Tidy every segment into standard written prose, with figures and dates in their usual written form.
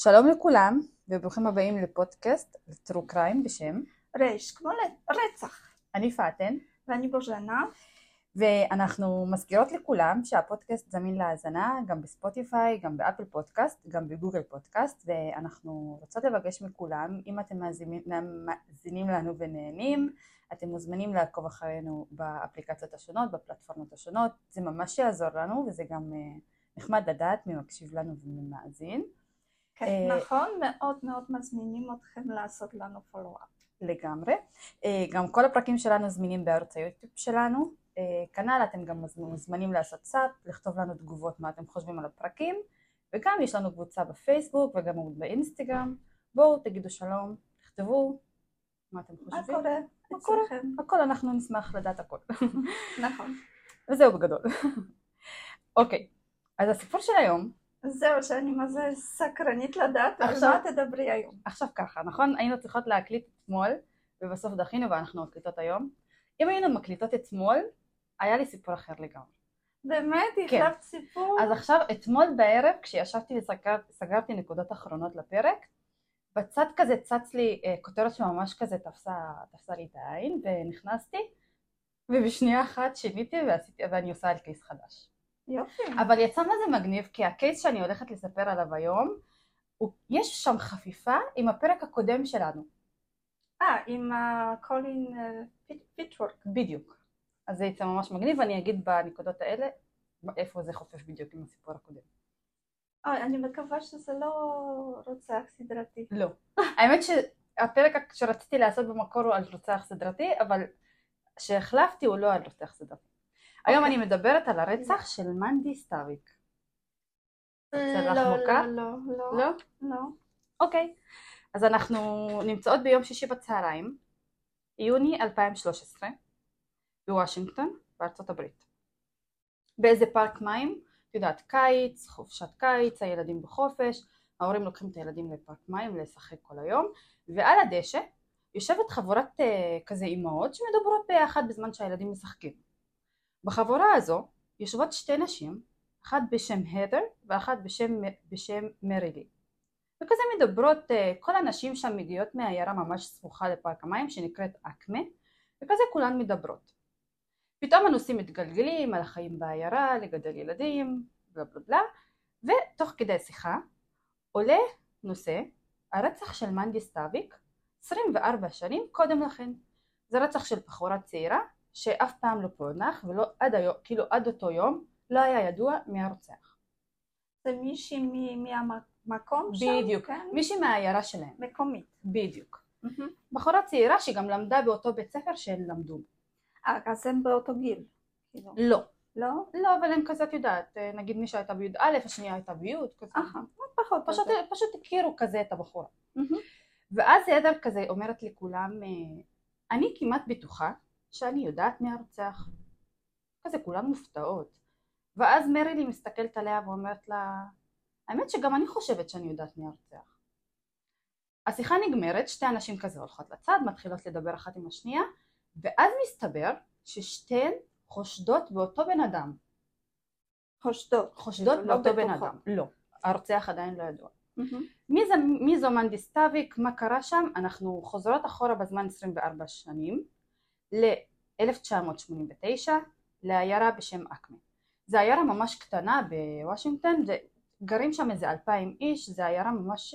שלום לכולם וברוכים הבאים לפודקאסט טרו קריים בשם רש, כמו רצח. אני פאתן ואני בוז'נה, ואנחנו מזכירות לכולם שהפודקאסט זמין להאזנה גם בספוטיפיי, גם באפל פודקאסט, גם בגוגל פודקאסט, ואנחנו רוצות לבקש מכולם, אם אתם מאזינים לנו ונהנים, אתם מוזמנים לעקוב אחרינו באפליקציות השונות, בפלטפורמות השונות. זה ממש יעזור לנו וזה גם נחמד לדעת מי מקשיב לנו ומי מאזין. כן, נכון, מאוד מאוד מזמינים אתכם לעשות לנו פולו-אפ. לגמרי. גם כל הפרקים שלנו זמינים בערוץ היוטיוב שלנו, כנ"ל אתם גם מוזמנים לעשות סאב, לכתוב לנו תגובות מה אתם חושבים על הפרקים, וגם יש לנו קבוצה בפייסבוק וגם באינסטגרם. בואו תגידו שלום, תכתבו מה אתם חושבים. מה קורה? הכל, אנחנו נשמח לדעת הכל. נכון. וזהו בגדול. אוקיי, אז הסיפור של היום, זהו, שאני מזה סקרנית לדעת, עכשיו תדברי היום. עכשיו ככה, נכון? היינו צריכות להקליט אתמול, ובסוף דחינו ואנחנו מקליטות היום. אם היינו מקליטות אתמול, היה לי סיפור אחר לגמרי. באמת? החלפת סיפור? אז עכשיו, אתמול בערב, כשישבתי וסגרתי נקודות אחרונות לפרק, בצד כזה צץ לי כותרת שממש כזה תפסה לי את העין, ונכנסתי, ובשנייה אחת שיניתי ואני עושה על קייס חדש. יופי. אבל יצא מה זה מגניב, כי הקייס שאני הולכת לספר עליו היום, יש שם חפיפה עם הפרק הקודם שלנו. עם קולין פיטוורק. בדיוק. אז זה יצא ממש מגניב, ואני אגיד בנקודות האלה, איפה זה חופף בדיוק עם הסיפור הקודם. אני מקווה שזה לא רוצח סדרתי. לא. האמת שהפרק שרציתי לעשות במקור הוא על רוצח סדרתי, אבל שהחלפתי הוא לא על רוצח סדרתי. היום אני מדברת על הרצח של מנדי סטאביק. לא. אוקיי. אז אנחנו נמצאות ביום שישי בצהריים, יוני 2013, בוושינגטון, בארצות הברית. באיזה פארק מים, יודעת, קיץ, חופשת קיץ, הילדים בחופש, ההורים לוקחים את הילדים לפארק מים לשחק כל היום, ועל הדשא יושבת חבורת כזה אימהות שמדברות ביחד בזמן שהילדים משחקים. בחבורה הזו יושבות שתי נשים, אחת בשם Heather ואחת בשם Mary Lee. וכזה מדברות, כל הנשים שם מגיעות מהעיירה ממש סמוכה לפארק המים שנקראת Acoma, וכזה כולן מדברות. פתאום הנושאים מתגלגלים על החיים בעיירה, לגדל ילדים, בלה בלה בלה, ותוך כדי השיחה עולה נושא הרצח של מנדי סטאביק 24 שנים קודם לכן. זה רצח של בחורה צעירה שאף פעם לא פוענח, ולא עד היום, כאילו עד אותו יום, לא היה ידוע מי הרוצח. זה מישהי מהמקום שם? בדיוק, כן? מישהי מהעיירה שלהם. מקומית. בדיוק. Mm-hmm. בחורה צעירה שגם למדה באותו בית ספר שהן למדו. אז הם באותו גיל? כאילו. לא. לא? לא, אבל הם כזה, את יודעת, נגיד מישהו הייתה ביוד א', השנייה הייתה ביוד, כזה. פחות. פשוט הכירו כזה את הבחורה. Mm-hmm. ואז ידר כזה אומרת לכולם, אני כמעט בטוחה, שאני יודעת מי הרוצח. כזה כולן מופתעות. ואז מרי לי מסתכלת עליה ואומרת לה, האמת שגם אני חושבת שאני יודעת מי הרוצח. השיחה נגמרת, שתי אנשים כזה הולכות לצד, מתחילות לדבר אחת עם השנייה, ואז מסתבר ששתיהן חושדות באותו בן אדם. חושדות באותו בן אדם. לא, הרוצח עדיין לא ידוע. מי זו מנדי סטאביק, מה קרה שם? אנחנו חוזרות אחורה בזמן 24 שנים. ל-1989 לעיירה בשם Acoma. זה עיירה ממש קטנה בוושינגטון, גרים שם איזה 2,000 איש, זה עיירה ממש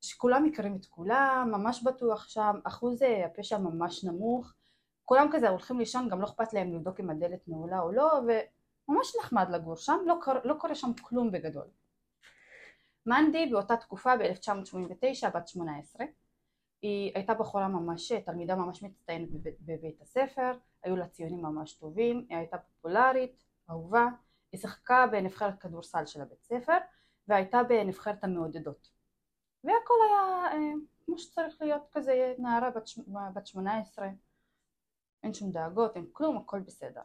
שכולם מכירים את כולם, ממש בטוח שם, אחוז הפשע ממש נמוך, כולם כזה הולכים לישון, גם לא אכפת להם לבדוק אם הדלת נעולה או לא, וממש נחמד לגור שם, לא קורה שם כלום בגדול. מנדי באותה תקופה ב-1989 בת 18, היא הייתה בחורה ממש, תלמידה ממש מצטיינת בבית הספר, היו לה ציונים ממש טובים, היא הייתה פופולרית, אהובה, היא שחקה בנבחרת כדורסל של הבית ספר, והייתה בנבחרת המעודדות. והכל היה כמו שצריך להיות כזה נערה בת 18, אין שום דאגות, אין כלום, הכל בסדר.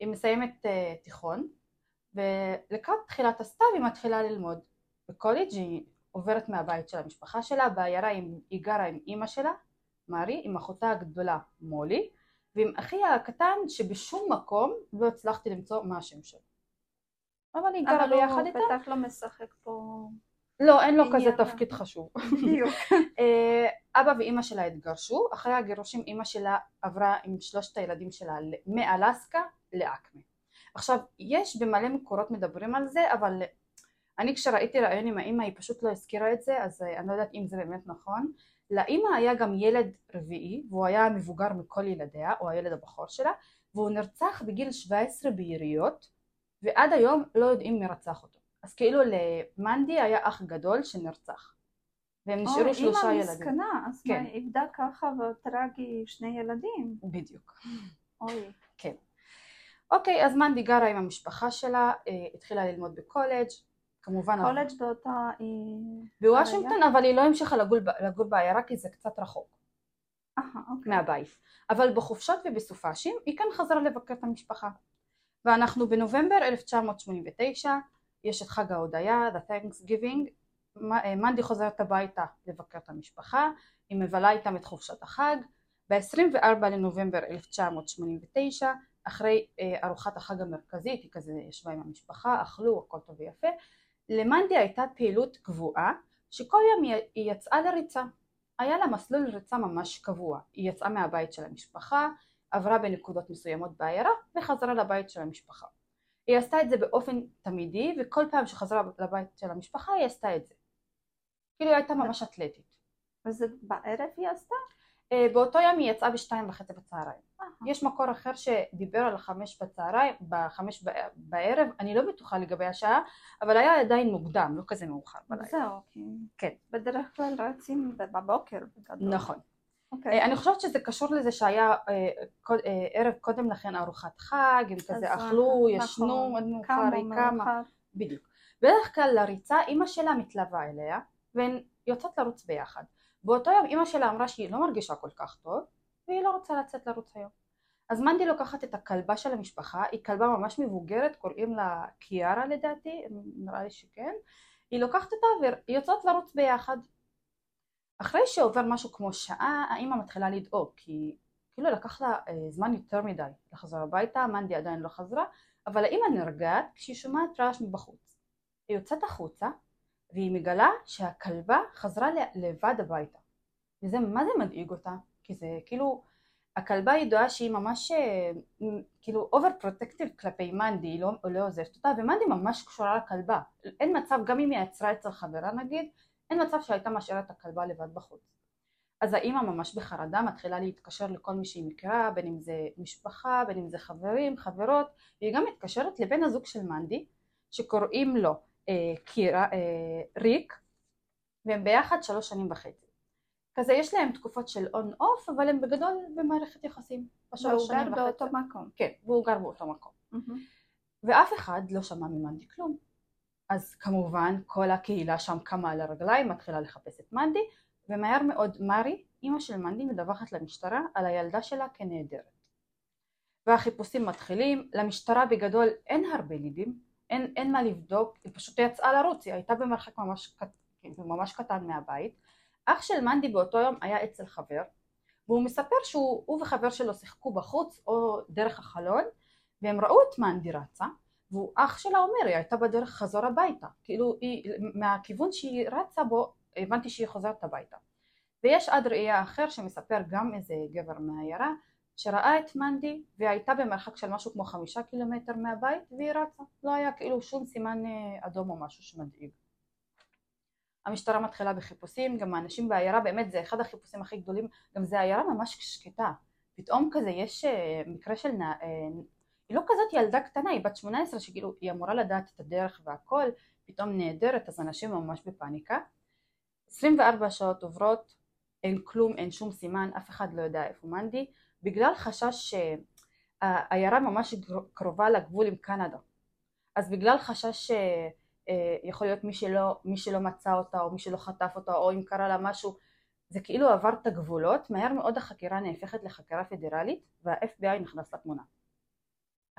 היא מסיימת תיכון, ולקראת תחילת הסתיו היא מתחילה ללמוד בקולג'. היא עוברת מהבית של המשפחה שלה, בעיירה היא גרה עם אמא שלה, מארי, עם אחותה הגדולה, מולי, ועם אחי הקטן שבשום מקום לא הצלחתי למצוא מה השם שלו. אבל היא גרה ביחד איתה. אבל הוא בטח לא משחק פה. לא, אין לו כזה תפקיד חשוב. בדיוק. אבא ואימא שלה התגרשו, אחרי הגירושים אימא שלה עברה עם שלושת הילדים שלה מאלסקה לאקמה. עכשיו, יש במלא מקורות מדברים על זה, אבל אני כשראיתי רעיון עם האימא, היא פשוט לא הזכירה את זה, אז אני לא יודעת אם זה באמת נכון. לאימא היה גם ילד רביעי, והוא היה מבוגר מכל ילדיה, או הילד הבחור שלה, והוא נרצח בגיל 17 ביריות, ועד היום לא יודעים מי רצח אותו. אז כאילו למנדי היה אח גדול שנרצח, והם נשארו 3 ילדים. אמא מסכנה, אז כן. איבדה ככה וטרגי 2 ילדים. בדיוק. אוי. כן. אוקיי, אז מנדי גרה עם המשפחה שלה, התחילה ללמוד בקולג', כמובן. קולג' באותה... בוושינגטון, אבל היא לא המשיכה לגור בעיירה, כי זה קצת רחוק. אוקיי. מהבית. אבל בחופשות ובסופשים, היא כאן חזרה לבקר את המשפחה. ואנחנו בנובמבר 1989, יש את חג ההודיה, the Thanksgiving, מנדי חוזרת הביתה לבקר את המשפחה, היא מבלה איתם את חופשת החג. ב-24 לנובמבר 1989, אחרי ארוחת החג המרכזית, היא כזה ישבה עם המשפחה, אכלו, הכל טוב ויפה, למנדי הייתה פעילות קבועה, שכל יום היא יצאה לריצה. היה לה מסלול ריצה ממש קבוע. היא יצאה מהבית של המשפחה, עברה בנקודות מסוימות בעיירה, וחזרה לבית של המשפחה. היא עשתה את זה באופן תמידי, וכל פעם שחזרה לבית של המשפחה היא עשתה את זה. כאילו היא הייתה ממש אתלטית. וזה בערב היא עשתה? באותו יום היא יצאה ב-2:30 בצהריים. יש מקור אחר שדיבר על 5 בצהריים, ב-5 בערב, אני לא בטוחה לגבי השעה, אבל היה עדיין מוקדם, לא כזה מאוחר בלילה. זה אוקיי. כן. בדרך כלל רצים בבוקר. נכון. אני חושבת שזה קשור לזה שהיה ערב קודם לכן ארוחת חג, הם כזה אכלו, ישנו, עד מאוחר, היא קמה. בדיוק. בדרך כלל לריצה, אמא שלה מתלווה אליה, והן יוצאות לרוץ ביחד. באותו יום אמא שלה אמרה שהיא לא מרגישה כל כך טוב, והיא לא רוצה לצאת לרוץ היום. אז מנדי לוקחת את הכלבה של המשפחה, היא כלבה ממש מבוגרת, קוראים לה קיארה לדעתי, נראה לי שכן. היא לוקחת את האוויר, היא יוצאות לרוץ ביחד. אחרי שעובר משהו כמו שעה, האמא מתחילה לדאוג, כי כאילו לקח לה זמן יותר מדי לחזור הביתה, מנדי עדיין לא חזרה, אבל האמא נרגעת כשהיא שומעת רעש מבחוץ. היא יוצאת החוצה, והיא מגלה שהכלבה חזרה לבד הביתה. וזה, מה זה מדאיג אותה? כי זה כאילו, הכלבה ידועה שהיא ממש כאילו overprotective כלפי מנדי, היא לא עוזבת אותה, ומנדי ממש קשורה לכלבה. אין מצב, גם אם היא יצרה אצל חברה נגיד, אין מצב שהייתה משארת הכלבה לבד בחוץ. אז האמא ממש בחרדה מתחילה להתקשר לכל מי שהיא מכירה, בין אם זה משפחה, בין אם זה חברים, חברות, והיא גם מתקשרת לבן הזוג של מנדי, שקוראים לו ריק, והם ביחד 3.5 שנים. כזה יש להם תקופות של on-off, אבל הם בגדול במערכת יחסים. והוא גר באותו מקום. כן, והוא גר באותו מקום. ואף אחד לא שמע ממנדי כלום. אז כמובן כל הקהילה שם קמה על הרגליים, מתחילה לחפש את מנדי, ומהר מאוד מרי, אמא של מנדי, מדווחת למשטרה על הילדה שלה כנעדרת. והחיפושים מתחילים, למשטרה בגדול אין הרבה לידים, אין מה לבדוק, היא פשוט יצאה לרוץ, היא הייתה במרחק ממש קטן מהבית. אח של מנדי באותו יום היה אצל חבר, והוא מספר שהוא וחבר שלו שיחקו בחוץ או דרך החלון, והם ראו את מנדי רצה, והוא אח שלה אומר, היא הייתה בדרך חזור הביתה. כאילו, מהכיוון שהיא רצה בו, הבנתי שהיא חוזרת הביתה. ויש עד ראייה אחר שמספר גם איזה גבר מהעיירה, שראה את מנדי, והייתה במרחק של משהו כמו 5 קילומטר מהבית, והיא רצה. לא היה כאילו שום סימן אדום או משהו שמדאיג. המשטרה מתחילה בחיפושים, גם האנשים בעיירה, באמת זה אחד החיפושים הכי גדולים, גם זה העיירה ממש שקטה. פתאום כזה יש מקרה של... היא לא כזאת ילדה קטנה, היא בת 18 שכאילו היא אמורה לדעת את הדרך והכל, פתאום נהדרת, אז אנשים ממש בפאניקה. 24 שעות עוברות, אין כלום, אין שום סימן, אף אחד לא יודע איפה מנדי, בגלל חשש שהעיירה ממש קרובה לגבול עם קנדה. אז בגלל חשש שיכול להיות מי שלא מצא אותה, או מי שלא חטף אותה, או אם קרה לה משהו, זה כאילו עבר את הגבולות, מהר מאוד החקירה נהפכת לחקירה פדרלית, וה-FBI נכנס לתמונה.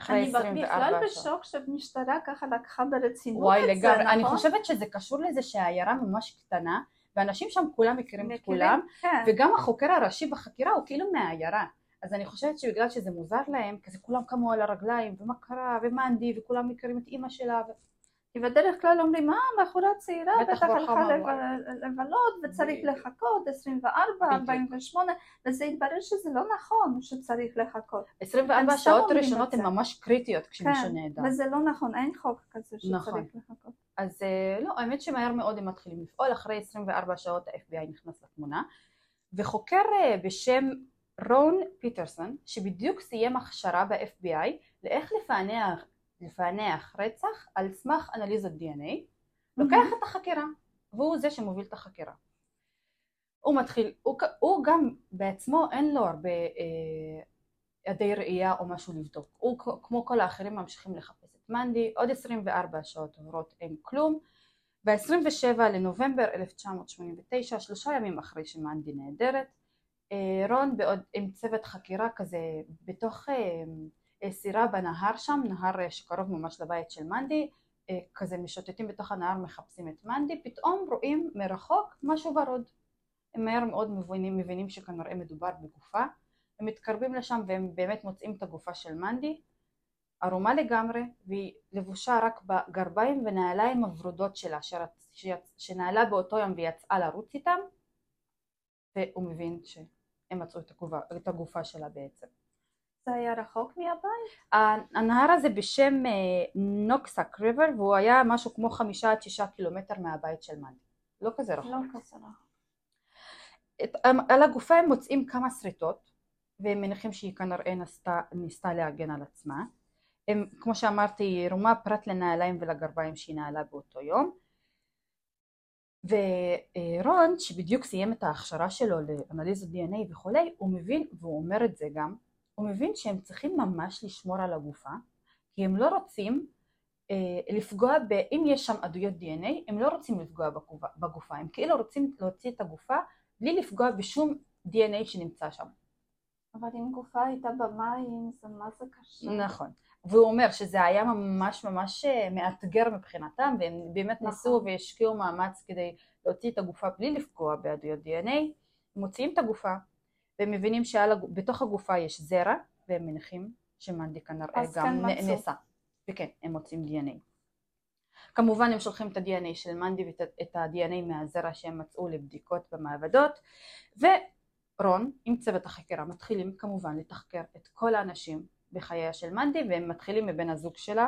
אני בכלל בשוק שהמשטרה ככה לקחה ברצינות את זה, נכון? אני חושבת שזה קשור לזה שהעיירה ממש קטנה, ואנשים שם כולם מכירים את כולם, וגם החוקר הראשי בחקירה הוא כאילו מהעיירה. אז אני חושבת שבגלל שזה מוזר להם, כזה כולם קמו על הרגליים, ומה קרה, ומנדי, וכולם מכירים את אימא שלה, ובדרך כלל אומרים, הבחורה צעירה בטח הלכה לבלות וצריך לחכות 24, 48, וזה התברר שזה לא נכון שצריך לחכות. 24 שעות ראשונות הן ממש קריטיות כשמישהו נעדר. כן, וזה לא נכון, אין חוק כזה שצריך לחכות. אז לא, האמת שמהר מאוד הם מתחילים לפעול, אחרי 24 שעות ה-FBI נכנס לתמונה, וחוקר בשם רון פיטרסון, שבדיוק סיים הכשרה ב-FBI לאיך לפענח רצח על סמך אנליזת DNA, לוקח את החקירה, והוא זה שמוביל את החקירה. הוא מתחיל, הוא גם בעצמו אין לו הרבה ידי ראייה או משהו לבדוק. הוא כמו כל האחרים ממשיכים לחפש את מנדי, עוד 24 שעות עוברות אין כלום. ב-27 לנובמבר 1989, 3 ימים אחרי שמנדי נעדרת, רון בעוד עם צוות חקירה כזה בתוך סירה בנהר שם, נהר שקרוב ממש לבית של מנדי, כזה משוטטים בתוך הנהר, מחפשים את מנדי, פתאום רואים מרחוק משהו ורוד. הם מהר מאוד מבינים שכנראה מדובר בגופה, הם מתקרבים לשם והם באמת מוצאים את הגופה של מנדי, ערומה לגמרי, והיא לבושה רק בגרביים ונעליים הוורודות שלה, שנעלה באותו יום ויצאה לרוץ איתם, והוא מבין שהם מצאו את הגופה שלה בעצם. זה היה רחוק מהבית? הנהר הזה בשם נוקסק ריבר, והוא היה משהו כמו 5-9 קילומטר מהבית של מנדי. לא כזה רחוק. לא כזה רחוק. על הגופה הם מוצאים כמה שריטות, והם מניחים שהיא כנראה ניסתה להגן על עצמה. הם, כמו שאמרתי, רומה פרט לנעליים ולגרביים שהיא נעלה באותו יום. ורון, שבדיוק סיים את ההכשרה שלו לאנליזת DNA וכולי, הוא מבין, והוא אומר את זה גם, הוא מבין שהם צריכים ממש לשמור על הגופה, כי הם לא רוצים לפגוע, אם יש שם עדויות DNA, הם לא רוצים לפגוע בגופה, הם כאילו רוצים להוציא את הגופה בלי לפגוע בשום DNA שנמצא שם. אבל אם גופה הייתה במים, זה מה זה קשה. נכון, והוא אומר שזה היה ממש ממש מאתגר מבחינתם, והם באמת ניסו והשקיעו מאמץ כדי להוציא את הגופה בלי לפגוע בעדויות DNA, הם מוציאים את הגופה, והם מבינים שבתוך הגופה יש זרע, והם מניחים שמנדי כנראה גם נאנסה. וכן, הם מוצאים DNA. כמובן הם שולחים את ה-DNA של מנדי ואת ה-DNA מהזרע שהם מצאו לבדיקות במעבדות, ורון עם צוות החקירה מתחילים כמובן לתחקר את כל האנשים בחייה של מנדי, והם מתחילים מבן הזוג שלה,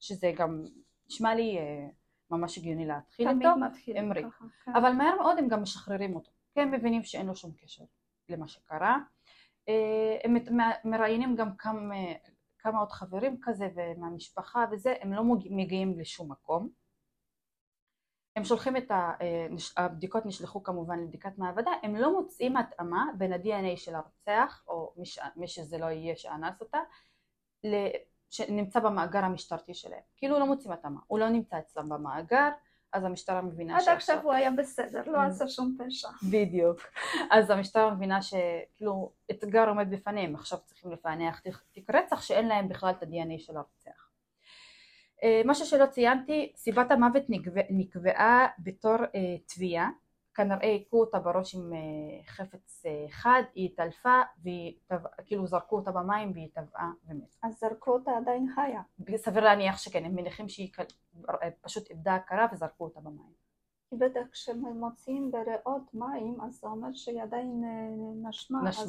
שזה גם נשמע לי ממש הגיוני להתחיל איתו. תמיד מתחילים ככה. אבל מהר מאוד הם גם משחררים אותו, כי הם מבינים שאין לו שום קשר למה שקרה. הם מראיינים גם כמה עוד חברים כזה ומהמשפחה וזה, הם לא מגיעים לשום מקום. הם שולחים את הבדיקות, נשלחו כמובן לבדיקת מעבדה, הם לא מוצאים התאמה בין ה-DNA של הרוצח, או מי שזה לא יהיה שאנס אותה, שנמצא במאגר המשטרתי שלהם. כאילו לא מוצאים התאמה, הוא לא נמצא אצלם במאגר, אז המשטרה מבינה עד עכשיו הוא היה בסדר, לא עשה שום פשע. בדיוק. אז המשטרה מבינה שכאילו אתגר עומד בפניהם, עכשיו צריכים לפענח תיק רצח שאין להם בכלל את ה-DNA של הרוצח. משהו שלא ציינתי, סיבת המוות נקבעה בתור תביעה, כנראה היכו אותה בראש עם חפץ חד, היא התעלפה, כאילו זרקו אותה במים והיא טבעה ומתה. אז זרקו אותה עדיין חיה. סביר להניח שכן, הם מניחים שהיא פשוט איבדה הכרה וזרקו אותה במים. כי בטח כשמוצאים בריאות מים, אז זה אומר שהיא עדיין נשמה, אז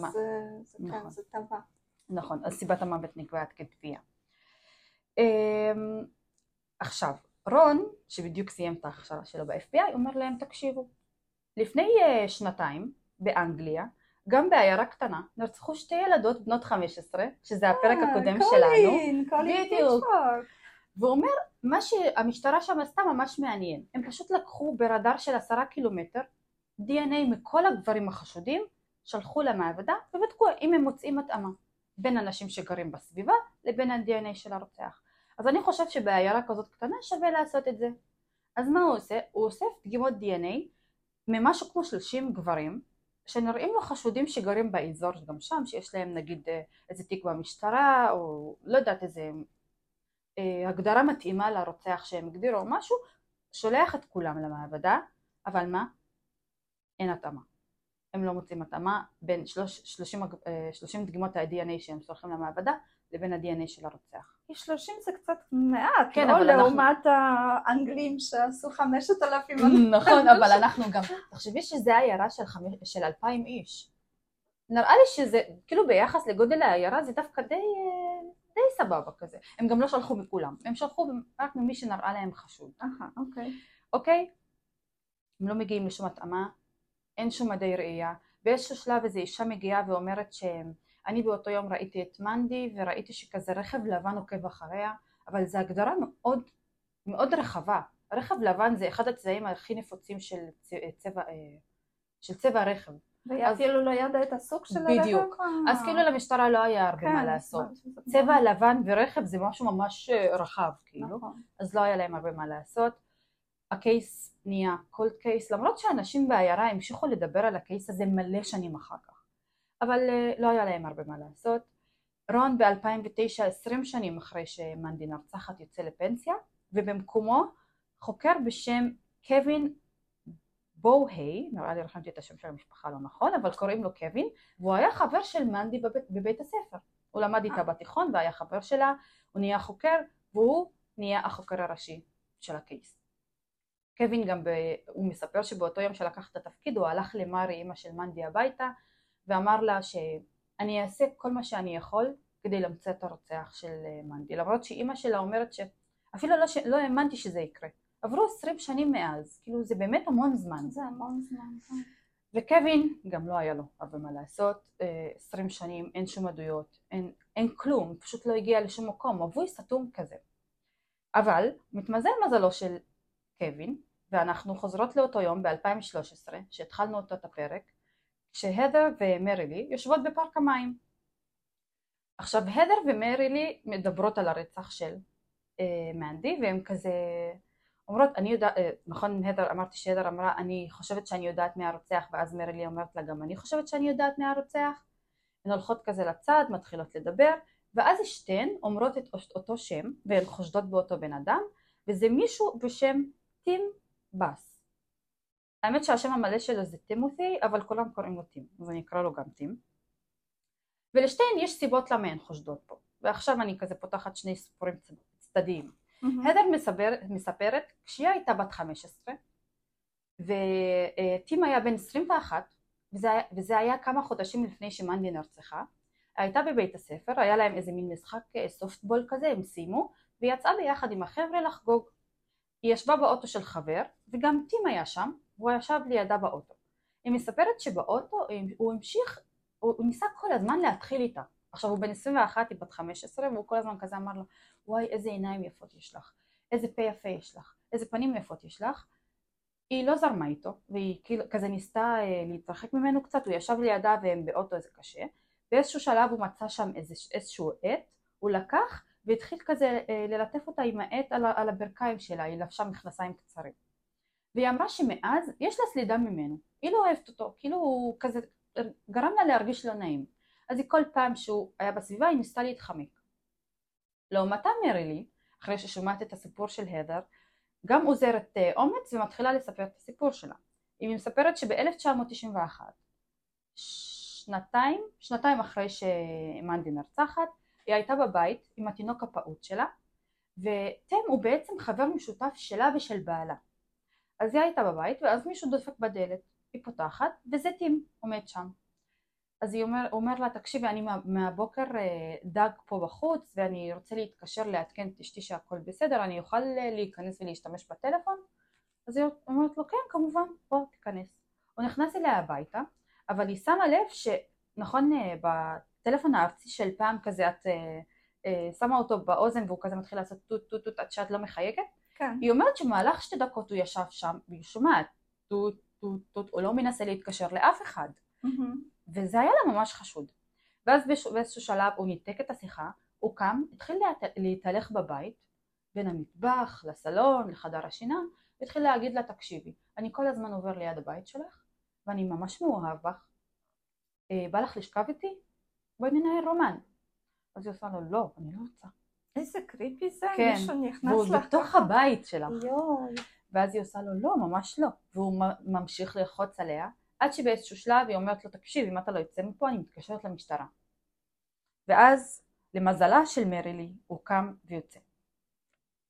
זה טבע. נכון, אז סיבת המוות נקבעת כתביעה. עכשיו, רון, שבדיוק סיים את ההכשרה שלו ב-FBI, אומר להם, תקשיבו, לפני 2 שנתיים באנגליה, גם בעיירה קטנה, נרצחו 2 ילדות בנות 15, שזה הפרק הקודם שלנו. בדיוק. והוא אומר, מה שהמשטרה שם עשתה ממש מעניין. הם פשוט לקחו ברדאר של 10 קילומטר, DNA מכל הגברים החשודים, שלחו למעבדה, ובדקו אם הם מוצאים התאמה בין אנשים שגרים בסביבה לבין ה-DNA של הרוצח. אז אני חושב שבעיירה כזאת קטנה שווה לעשות את זה. אז מה הוא עושה? הוא אוסף דגימות DNA, ממשהו כמו 30 גברים שנראים לו חשודים שגרים באזור גם שם, שיש להם נגיד איזה תיק במשטרה או לא יודעת איזה הגדרה מתאימה לרוצח שהם הגדירו או משהו, שולח את כולם למעבדה, אבל מה? אין התאמה. הם לא מוצאים התאמה בין 30 דגימות ה-DNA שהם שולחים למעבדה לבין ה-DNA של הרוצח. 30 זה קצת מעט, כן, לא לעומת האנגלים שעשו 5,000. נכון, אבל אנחנו גם, תחשבי שזה העיירה של 2,000 איש. נראה לי שזה, כאילו ביחס לגודל העיירה, זה דווקא די סבבה כזה. הם גם לא שלחו מכולם, הם שלחו רק ממי שנראה להם חשוד. אוקיי. אוקיי? הם לא מגיעים לשום התאמה, אין שום מדעי ראייה. באיזשהו שלב איזו אישה מגיעה ואומרת שהם, אני באותו יום ראיתי את מנדי וראיתי שכזה רכב לבן עוקב אחריה, אבל זו הגדרה מאוד, מאוד רחבה. רכב לבן זה אחד הצבעים הכי נפוצים של צבע רכב. והיא אפילו לא ידעה את הסוג של הרכב. בדיוק. אז כאילו למשטרה לא היה הרבה מה לעשות. צבע לבן ורכב זה משהו ממש רחב, כאילו. אז לא היה להם הרבה מה לעשות. הקייס נהיה קולד קייס, למרות שאנשים בעיירה המשיכו לדבר על הקייס הזה מלא שנים אחר כך. אבל לא היה להם הרבה מה לעשות. רון ב-2009, 20 שנים אחרי שמנדי נרצחת, יוצא לפנסיה, ובמקומו חוקר בשם קווין בוהיי, נראה לי רחמתי את השם של המשפחה לא נכון, אבל קוראים לו קווין, והוא היה חבר של מנדי בבית הספר. הוא למד איתה בתיכון והיה חבר שלה, הוא נהיה חוקר, והוא נהיה החוקר הראשי של הקייס. קווין גם, הוא מספר שבאותו יום שלקח את התפקיד, הוא הלך למרי, אימא של מנדי הביתה, ואמר לה שאני אעשה כל מה שאני יכול כדי למצוא את הרוצח של מנדי, למרות שאימא שלה אומרת שאפילו לא האמנתי שזה יקרה. עברו 20 שנים מאז, כאילו זה באמת המון זמן. זה המון זמן. וקווין גם לא היה לו הרבה מה לעשות, 20 שנים, אין שום עדויות, אין כלום, פשוט לא הגיע לשום מקום, מבוי סתום כזה. אבל מתמזל מזלו של קווין, ואנחנו חוזרות לאותו יום ב-2013, שהתחלנו אותו את הפרק, שהדר ומרי לי יושבות בפארק המים. עכשיו הדר ומרי לי מדברות על הרצח של מנדי, והן כזה אומרות, אני יודעת, נכון הדר, אמרתי שהדר אמרה, אני חושבת שאני יודעת מי הרוצח, ואז מרי לי אומרת לה גם, אני חושבת שאני יודעת מי הרוצח. הן הולכות כזה לצד, מתחילות לדבר, ואז שתיהן אומרות את אותו שם, והן חושדות באותו בן אדם, וזה מישהו בשם טים באס. האמת שהשם המלא שלו זה טימותי, אבל כולם קוראים לו טים, אז אני אקרא לו גם טים. ולשתיהן יש סיבות למה הן חושדות פה. ועכשיו אני כזה פותחת שני סיפורים צדדיים. הדר מספרת, כשהיא הייתה בת 15, וטים היה בן 21, וזה היה כמה חודשים לפני שמנדי נרצחה. הייתה בבית הספר, היה להם איזה מין משחק סופטבול כזה, הם סיימו, ויצאה ביחד עם החבר'ה לחגוג. היא ישבה באוטו של חבר, וגם טים היה שם, והוא ישב לידה באוטו. היא מספרת שבאוטו הוא ניסה כל הזמן להתחיל איתה. עכשיו הוא בן 21, היא בת 15, והוא כל הזמן כזה אמר לה, וואי איזה עיניים יפות יש לך, איזה פה יפה יש לך, איזה פנים יפות יש לך. היא לא זרמה איתו, והיא כזה ניסתה להתרחק ממנו קצת, הוא ישב לידה והם באוטו איזה קשה, באיזשהו שלב הוא מצא שם איזשהו עט, הוא לקח והתחיל כזה ללטף אותה עם העט על הברכיים שלה, היא לבשה מכנסיים קצרים. והיא אמרה שמאז יש לה סלידה ממנו, היא לא אוהבת אותו, כאילו הוא כזה גרם לה להרגיש לא נעים. אז היא כל פעם שהוא היה בסביבה היא ניסתה להתחמק. לעומתה מרי לי, אחרי ששומעת את הסיפור של הדר, גם עוזרת אומץ ומתחילה לספר את הסיפור שלה. היא מספרת שב-1991, שנתיים אחרי שמנדי נרצחת, היא הייתה בבית עם התינוק הפעוט שלה, וטם הוא בעצם חבר משותף שלה ושל בעלה. אז היא הייתה בבית, ואז מישהו דופק בדלת, היא פותחת, וזה טים עומד שם. אז היא אומר לה, תקשיבי, אני מהבוקר דג פה בחוץ, ואני רוצה להתקשר לעדכן את אשתי שהכל בסדר, אני אוכל להיכנס ולהשתמש בטלפון? אז היא אומרת לו, כן, כמובן, בוא תיכנס. הוא נכנס אליה הביתה, אבל היא שמה לב שנכון, בטלפון הארצי של פעם כזה, את שמה אותו באוזן, והוא כזה מתחיל לעשות טוט טוט טוט עד שאת לא מחייגת, היא אומרת שמהלך 2 דקות הוא ישב שם, והיא שומעת, הוא לא מנסה להתקשר לאף אחד, וזה היה לה ממש חשוד. ואז באיזשהו שלב הוא ניתק את השיחה, הוא קם, התחיל להתהלך בבית, בין המטבח, לסלון, לחדר השינה, והתחיל להגיד לה, תקשיבי, אני כל הזמן עובר ליד הבית שלך, ואני ממש מאוהב בך, בא לך לשכב איתי? בואי ננהל רומן. אז היא עושה לו, לא, אני לא רוצה. איזה קריפי זה, מישהו נכנס והוא בתוך הבית שלך. ואז היא עושה לו, לא, ממש לא. והוא ממשיך ללחוץ עליה, עד שבאיזשהו שלב היא אומרת לו, תקשיב, אם אתה לא יוצא מפה, אני מתקשרת למשטרה. ואז למזלה של מרי לי, הוא קם ויוצא.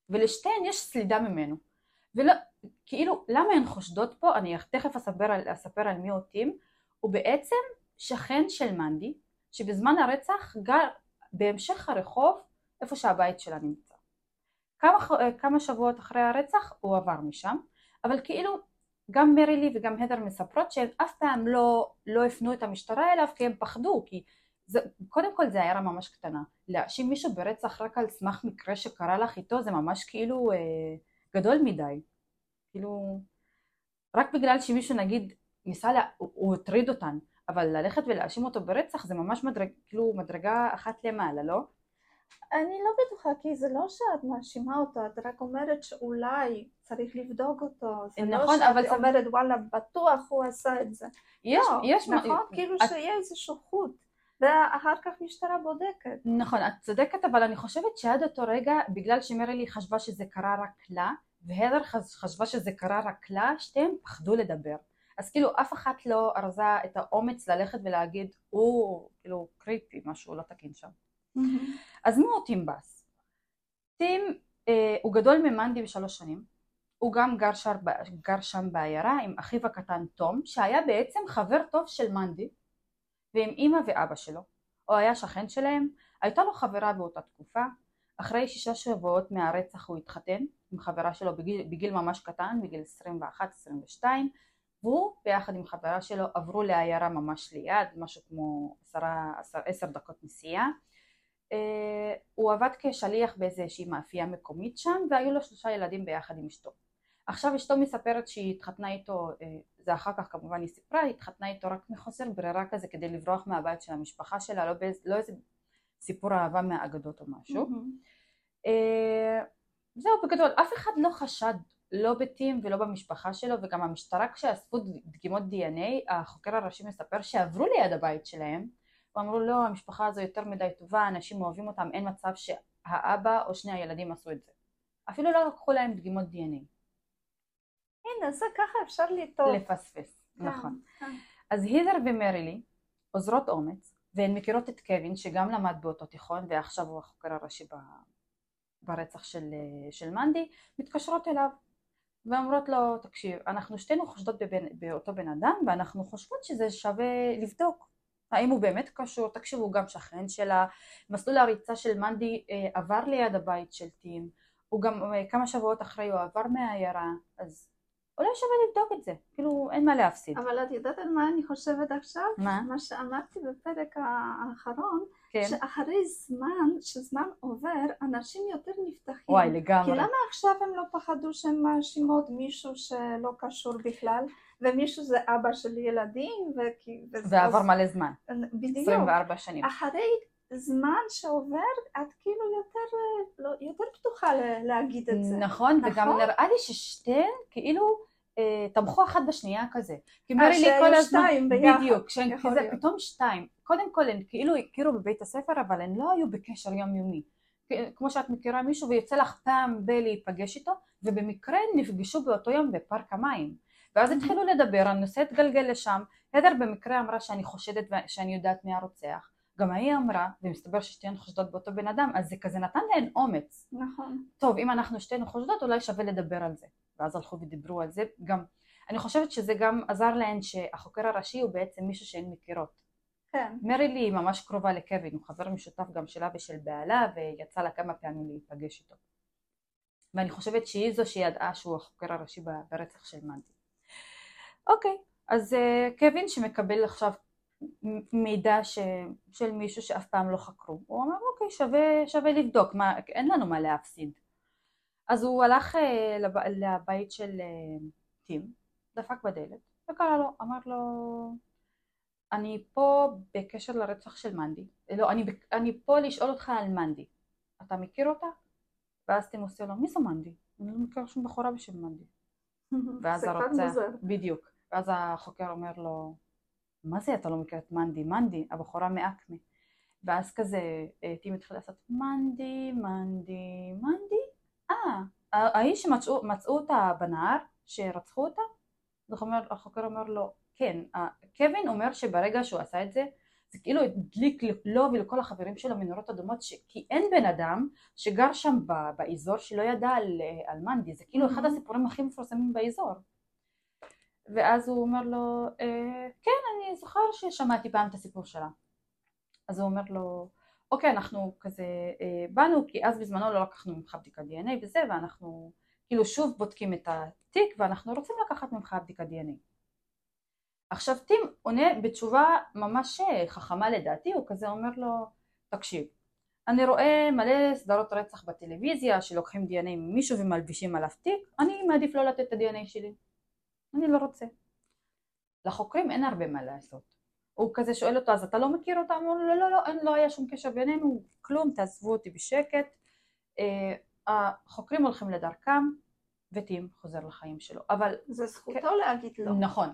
ולשתיהן יש סלידה ממנו. וכאילו, למה הן חושדות פה? אני תכף אספר על מי אותים. הוא בעצם שכן של מנדי, שבזמן הרצח גר בהמשך הרחוב, איפה שהבית שלה נמצא. כמה שבועות אחרי הרצח הוא עבר משם, אבל כאילו גם מרי לי וגם הדר מספרות שהן אף פעם לא הפנו את המשטרה אליו כי הם פחדו, כי זה, קודם כל זה הערה ממש קטנה, להאשים מישהו ברצח רק על סמך מקרה שקרה לך איתו זה ממש כאילו גדול מדי, כאילו רק בגלל שמישהו נגיד ניסה הוא הטריד אותן, אבל ללכת ולהאשים אותו ברצח זה ממש כאילו מדרגה אחת למעלה, לא? אני לא בטוחה, כי זה לא שאת מאשימה אותו, את רק אומרת שאולי צריך לבדוק אותו, זה נכון, לא אבל שאת אומרת וואלה בטוח הוא עשה את זה, יש, לא, יש נכון, כאילו את... שיהיה איזשהו חוט, ואחר כך משטרה בודקת. נכון, את צודקת, אבל אני חושבת שעד אותו רגע, בגלל שמרי לי חשבה שזה קרה רק לה, והדר חשבה שזה קרה רק לה, שתיהם פחדו לדבר, אז כאילו אף אחת לא ארזה את האומץ ללכת ולהגיד, הוא כאילו קריפי, משהו לא תקין שם. אז מה הוא טים באס? טים הוא גדול ממנדי ב3 שנים, הוא גם גר שם בעיירה עם אחיו הקטן תום, שהיה בעצם חבר טוב של מנדי ועם אמא ואבא שלו, הוא היה שכן שלהם, הייתה לו חברה באותה תקופה, אחרי 6 שבועות מהרצח הוא התחתן עם חברה שלו בגיל ממש קטן, בגיל 21-22, והוא ביחד עם חברה שלו עברו לעיירה ממש ליד, משהו כמו 10 דקות נסיעה, הוא עבד כשליח באיזושהי מאפייה מקומית שם, והיו לו 3 ילדים ביחד עם אשתו. עכשיו אשתו מספרת שהיא התחתנה איתו, זה אחר כך כמובן היא סיפרה, היא התחתנה איתו רק מחוסר ברירה כזה כדי לברוח מהבית של המשפחה שלה, לא איזה סיפור אהבה מהאגדות או משהו. זהו, בגדול, אף אחד לא חשד, לא בטים ולא במשפחה שלו, וגם המשטרה כשאספו דגימות DNA, החוקר הראשי מספר שעברו ליד הבית שלהם, ואמרו לא, המשפחה הזו יותר מדי טובה, אנשים אוהבים אותם, אין מצב שהאבא או 2 הילדים עשו את זה. אפילו לא לקחו להם דגימות DNA. הנה, זה ככה אפשר לטוב. לפספס, נכון. אז הידר ומרי לי עוזרות אומץ, והן מכירות את קווין שגם למד באותו תיכון, ועכשיו הוא החוקר הראשי ברצח של מנדי, מתקשרות אליו ואומרות לו, תקשיב, אנחנו שתינו חושדות באותו בן אדם, ואנחנו חושבות שזה שווה לבדוק. האם הוא באמת קשור, תקשיבו גם שכן שלה, מסלול הריצה של מנדי עבר ליד הבית של טים, הוא גם כמה שבועות אחרי הוא עבר מהעיירה, אז אולי שווה לבדוק את זה, כאילו אין מה להפסיד. אבל את יודעת על מה אני חושבת עכשיו? מה? מה שאמרתי בפרק האחרון, כן. שאחרי שזמן עובר, אנשים יותר נפתחים. וואי, לגמרי. כי למה עכשיו הם לא פחדו שהם מאשימות מישהו שלא קשור בכלל? ומישהו זה אבא של ילדים, זה עבר מלא זמן, בדיוק. 24 שנים. אחרי זמן שעובר, את כאילו יותר פתוחה להגיד את זה. נכון, וגם נראה לי ששתיהן כאילו תמכו אחת בשנייה כזה. כי מרי לי כל הזמן, בדיוק, פתאום 2. קודם כל הן כאילו הכירו בבית הספר, אבל הן לא היו בקשר יומיומי. כמו שאת מכירה מישהו ויוצא לך פעם בלהיפגש איתו, ובמקרה נפגשו באותו יום בפארק המים. ואז התחילו לדבר, הנושא התגלגל לשם, הדר במקרה אמרה שאני חושדת שאני יודעת מי הרוצח, גם היא אמרה, ומסתבר ששתיהן חושדות באותו בן אדם, אז זה כזה נתן להן אומץ. נכון. טוב, אם אנחנו שתיהן חושדות, אולי שווה לדבר על זה. ואז הלכו ודיברו על זה, גם, אני חושבת שזה גם עזר להן שהחוקר הראשי הוא בעצם מישהו שהן מכירות. כן. מרי לי היא ממש קרובה לקווין, הוא חבר משותף גם שלה ושל בעלה, ויצא לה כמה פעמים להיפגש איתו. ואני חושבת שהיא זו שידעה שהוא החוקר הראשי ברצח של מנדי. אוקיי, אז קווין שמקבל עכשיו מידע של מישהו שאף פעם לא חקרו, הוא אמר אוקיי, שווה לבדוק, אין לנו מה להפסיד. אז הוא הלך לבית של טים, דפק בדלת, וקרא לו, אמר לו, אני פה בקשר לרצח של מנדי, לא, אני פה לשאול אותך על מנדי, אתה מכיר אותה? ואז טים עושה לו, מי זה מנדי? אני לא מכיר שום בחורה בשם מנדי. ואז הרוצח, בדיוק, ואז החוקר אומר לו, מה זה אתה לא מכיר את מנדי? מנדי, הבחורה מאקמה. ואז כזה, טים התחיל לעשות, מנדי, מנדי, מנדי, ההיא שמצאו אותה בנהר, שרצחו אותה? החוקר אומר לו, כן, קווין אומר שברגע שהוא עשה את זה, זה כאילו הדליק לו ולכל החברים שלו מנורות אדומות, כי אין בן אדם שגר שם באזור שלא ידע על מנדי, זה כאילו אחד הסיפורים הכי מפורסמים באזור. ואז הוא אומר לו, כן, אני זוכר ששמעתי פעם את הסיפור שלה. אז הוא אומר לו, אוקיי, אנחנו כזה באנו, כי אז בזמנו לא לקחנו ממך בדיקת DNA וזה, ואנחנו כאילו שוב בודקים את התיק, ואנחנו רוצים לקחת ממך בדיקת DNA. עכשיו טים עונה בתשובה ממש חכמה לדעתי, הוא כזה אומר לו, תקשיב, אני רואה מלא סדרות רצח בטלוויזיה שלוקחים DNA ממישהו ומלבישים עליו תיק, אני מעדיף לא לתת את ה-DNA שלי, אני לא רוצה. לחוקרים אין הרבה מה לעשות. הוא כזה שואל אותו, אז אתה לא מכיר אותה? אמרו לו, לא, לא, לא, אין, לא היה שום קשר בינינו, כלום, תעזבו אותי בשקט. החוקרים הולכים לדרכם, וטים חוזר לחיים שלו. אבל זה זכותו להגיד לא. נכון,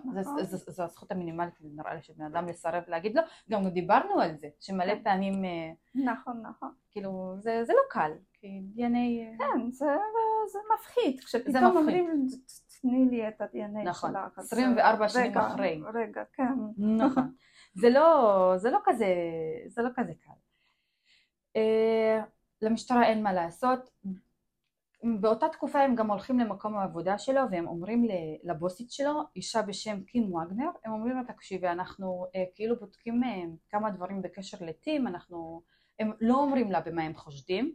זו הזכות המינימלית, נראה לי שבן אדם לסרב להגיד לא. גם דיברנו על זה, שמלא פעמים... נכון, נכון. כאילו, זה לא קל, כי DNA... כן, זה מפחיד. כשפתאום אומרים, תני לי את ה-DNA שלך. 24 שנים אחרי. רגע, כן. נכון. זה לא כזה קל. למשטרה אין מה לעשות. באותה תקופה הם גם הולכים למקום העבודה שלו, והם אומרים לבוסית שלו, אישה בשם קים מוגנר, הם אומרים לה, תקשיבי, אנחנו כאילו בודקים כמה דברים בקשר לטים, הם לא אומרים לה במה הם חושדים,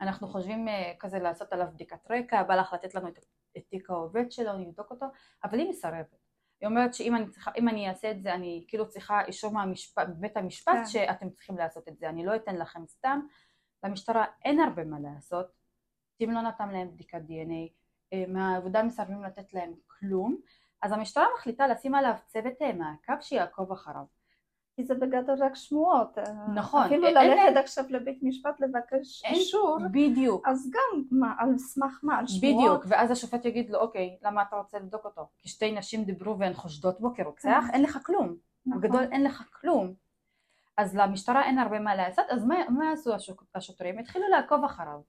אנחנו חושבים כזה לעשות עליו בדיקת רקע, בא לך לתת לנו את תיק העובד שלו, אני אבדוק אותו, אבל היא מסרבת. היא אומרת שאם אני אעשה את זה, אני כאילו צריכה אישור מבית המשפט שאתם צריכים לעשות את זה, אני לא אתן לכם סתם. למשטרה אין הרבה מה לעשות, טים לא נתן להם בדיקת DNA, מהעבודה מסרבים לתת להם כלום, אז המשטרה מחליטה לשים עליו צוות מעקב שיעקוב אחריו. כי זה בגדול רק שמועות. נכון. אפילו ללכת עכשיו לבית משפט לבקש אישור. בדיוק. אז גם על סמך מה, על שמועות. בדיוק, ואז השופט יגיד לו, אוקיי, למה אתה רוצה לבדוק אותו? כי שתי נשים דיברו והן חושדות בו כרוצח, אין לך כלום. בגדול אין לך כלום. אז למשטרה אין הרבה מה לעשות, אז מה עשו השוטרים? התחילו לעקוב אחריו.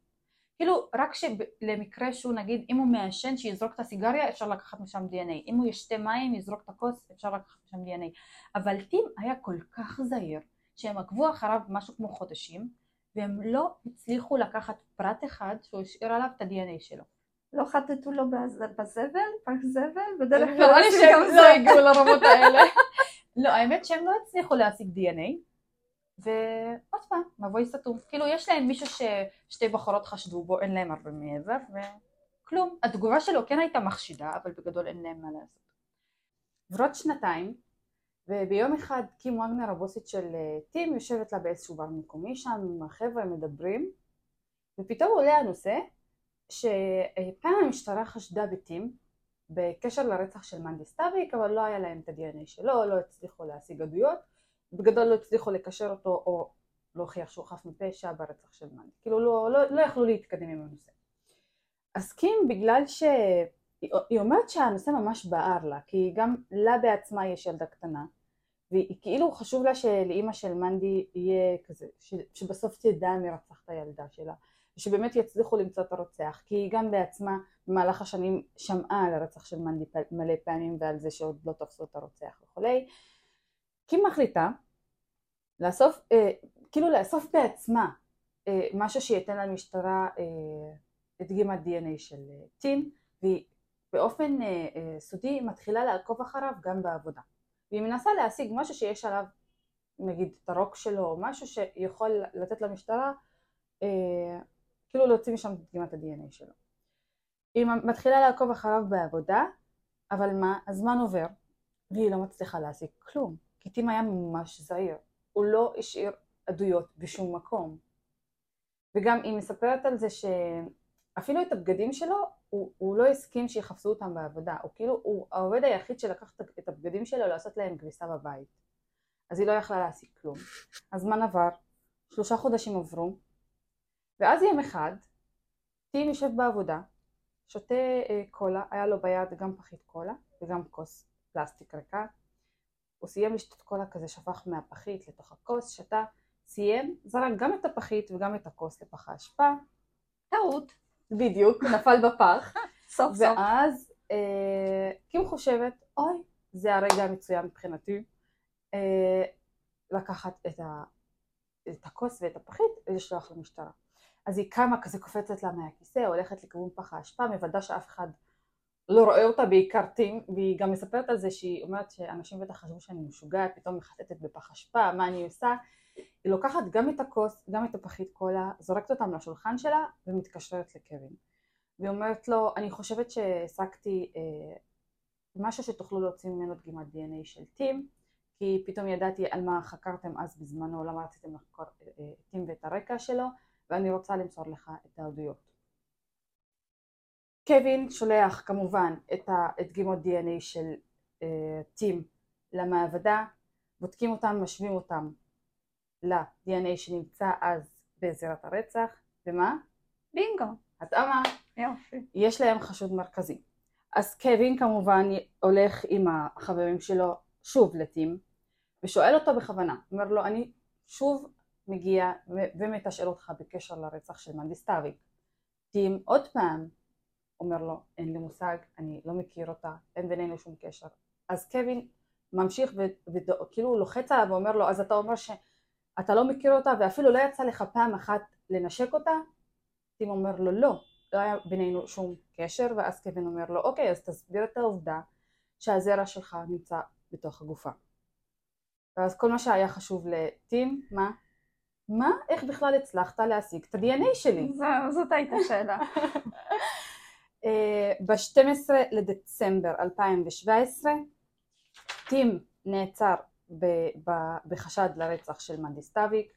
כאילו, רק שלמקרה שהוא נגיד, אם הוא מעשן שיזרוק את הסיגריה, אפשר לקחת משם DNA. אם הוא ישתה מים, יזרוק את הכוס, אפשר לקחת משם DNA. אבל טים היה כל כך זהיר, שהם עקבו אחריו משהו כמו חודשים, והם לא הצליחו לקחת פרט אחד שהוא השאיר עליו את ה-DNA שלו. לא חטטו לו פח זבל, בדרך כלל... נראה לי שהם לא הגיעו לרמות האלה. לא, האמת שהם לא הצליחו להשיג DNA. ועוד פעם, מבואי סתום. כאילו, יש להם מישהו ששתי בחורות חשדו בו, אין להם הרבה מעבר, וכלום. התגובה שלו כן הייתה מחשידה, אבל בגדול אין להם מה לעשות. עברות שנתיים, וביום אחד קים מוגנר, הבוסית של טים, יושבת לה באיזשהו בר מקומי, שם עם החבר'ה מדברים, ופתאום עולה הנושא, שפעם המשטרה חשדה בטים, בקשר לרצח של מנדי סטאביק, אבל לא היה להם את ה-DNA שלו, לא הצליחו להשיג עדויות, בגדול לא הצליחו לקשר אותו או להוכיח שהוא חף מפשע ברצח של מנדי. כאילו לא יכלו להתקדם עם הנושא. אז קים, בגלל שהיא אומרת שהנושא ממש בער לה, כי גם לה בעצמה יש ילדה קטנה, והיא כאילו חשוב לה שלאימא של מנדי יהיה כזה, שבסוף תדע מי רצח את הילדה שלה, ושבאמת יצליחו למצוא את הרוצח, כי היא גם בעצמה במהלך השנים שמעה על הרצח של מנדי מלא פעמים ועל זה שעוד לא תפסו את הרוצח וכולי. קים מחליטה לאסוף, כאילו לאסוף בעצמה משהו שייתן למשטרה את דגימת DNA של טים, והיא באופן סודי מתחילה לעקוב אחריו גם בעבודה. והיא מנסה להשיג משהו שיש עליו, נגיד, תרוק שלו או משהו שיכול לתת למשטרה, כאילו להוציא משם את דגימת ה-DNA שלו. היא מתחילה לעקוב אחריו בעבודה, אבל מה? הזמן עובר, והיא לא מצליחה להשיג כלום. כי טים היה ממש זהיר, הוא לא השאיר עדויות בשום מקום. וגם היא מספרת על זה שאפילו את הבגדים שלו, הוא לא הסכים שיחפשו אותם בעבודה. הוא כאילו, הוא העובד היחיד שלקח את הבגדים שלו לעשות להם כביסה בבית. אז היא לא יכלה להשיג כלום. הזמן עבר, 3 חודשים עברו, ואז יום אחד, טים יושב בעבודה, שותה קולה, היה לו ביד גם פחית קולה וגם כוס פלסטיק ריקה, הוא סיים לשתות קולה כזה, שפך מהפחית לתוך הכוס, שתה, סיים, זרק גם את הפחית וגם את הכוס לפח האשפה. טעות. בדיוק, נפל בפח. סוף סוף. ואז קים חושבת, אוי, זה הרגע המצוין מבחינתי. לקחת את הכוס ואת הפחית ולשלוח למשטרה. אז היא קמה כזה, קופצת לה מהכיסא, הולכת לכיוון פח האשפה, מוודא שאף אחד לא רואה אותה, בעיקר טים, והיא גם מספרת על זה שהיא אומרת שאנשים בטח חשבו שאני משוגעת, פתאום מחטטת בפח אשפה, מה אני עושה? היא לוקחת גם את הכוס, גם את הפחית קולה, זורקת אותם לשולחן שלה ומתקשרת לקווין. והיא אומרת לו, אני חושבת שהעסקתי משהו שתוכלו להוציא ממנו דגימת DNA של טים, כי פתאום ידעתי על מה חקרתם אז בזמנו, למה רציתם לחקור טים ואת הרקע שלו, ואני רוצה למסור לך את העדויות. קווין שולח כמובן את הדגימות DNA של טים למעבדה, בודקים אותם, משווים אותם ל-DNA שנמצא אז בזירת הרצח, ומה? בינגו. התאמה. יופי. יש להם חשוד מרכזי. אז קווין כמובן הולך עם החברים שלו שוב לטים, ושואל אותו בכוונה, אומר לו, אני שוב מגיע ומתשאל אותך בקשר לרצח של מנדי סטאביק. טים עוד פעם אומר לו, אין לי מושג, אני לא מכיר אותה, אין בינינו שום קשר. אז קווין ממשיך וכאילו לוחץ עליו ואומר לו, אז אתה אומר שאתה לא מכיר אותה ואפילו לא יצא לך פעם אחת לנשק אותה? טים אומר לו, לא, לא היה בינינו שום קשר, ואז קווין אומר לו, אוקיי, אז תסביר את העובדה שהזרע שלך נמצא בתוך הגופה. ואז כל מה שהיה חשוב לטים, מה? מה? איך בכלל הצלחת להשיג את ה-DNA שלי? זאת הייתה שאלה. ב-12 לדצמבר 2017, טים נעצר בחשד לרצח של מנדי סטאביק,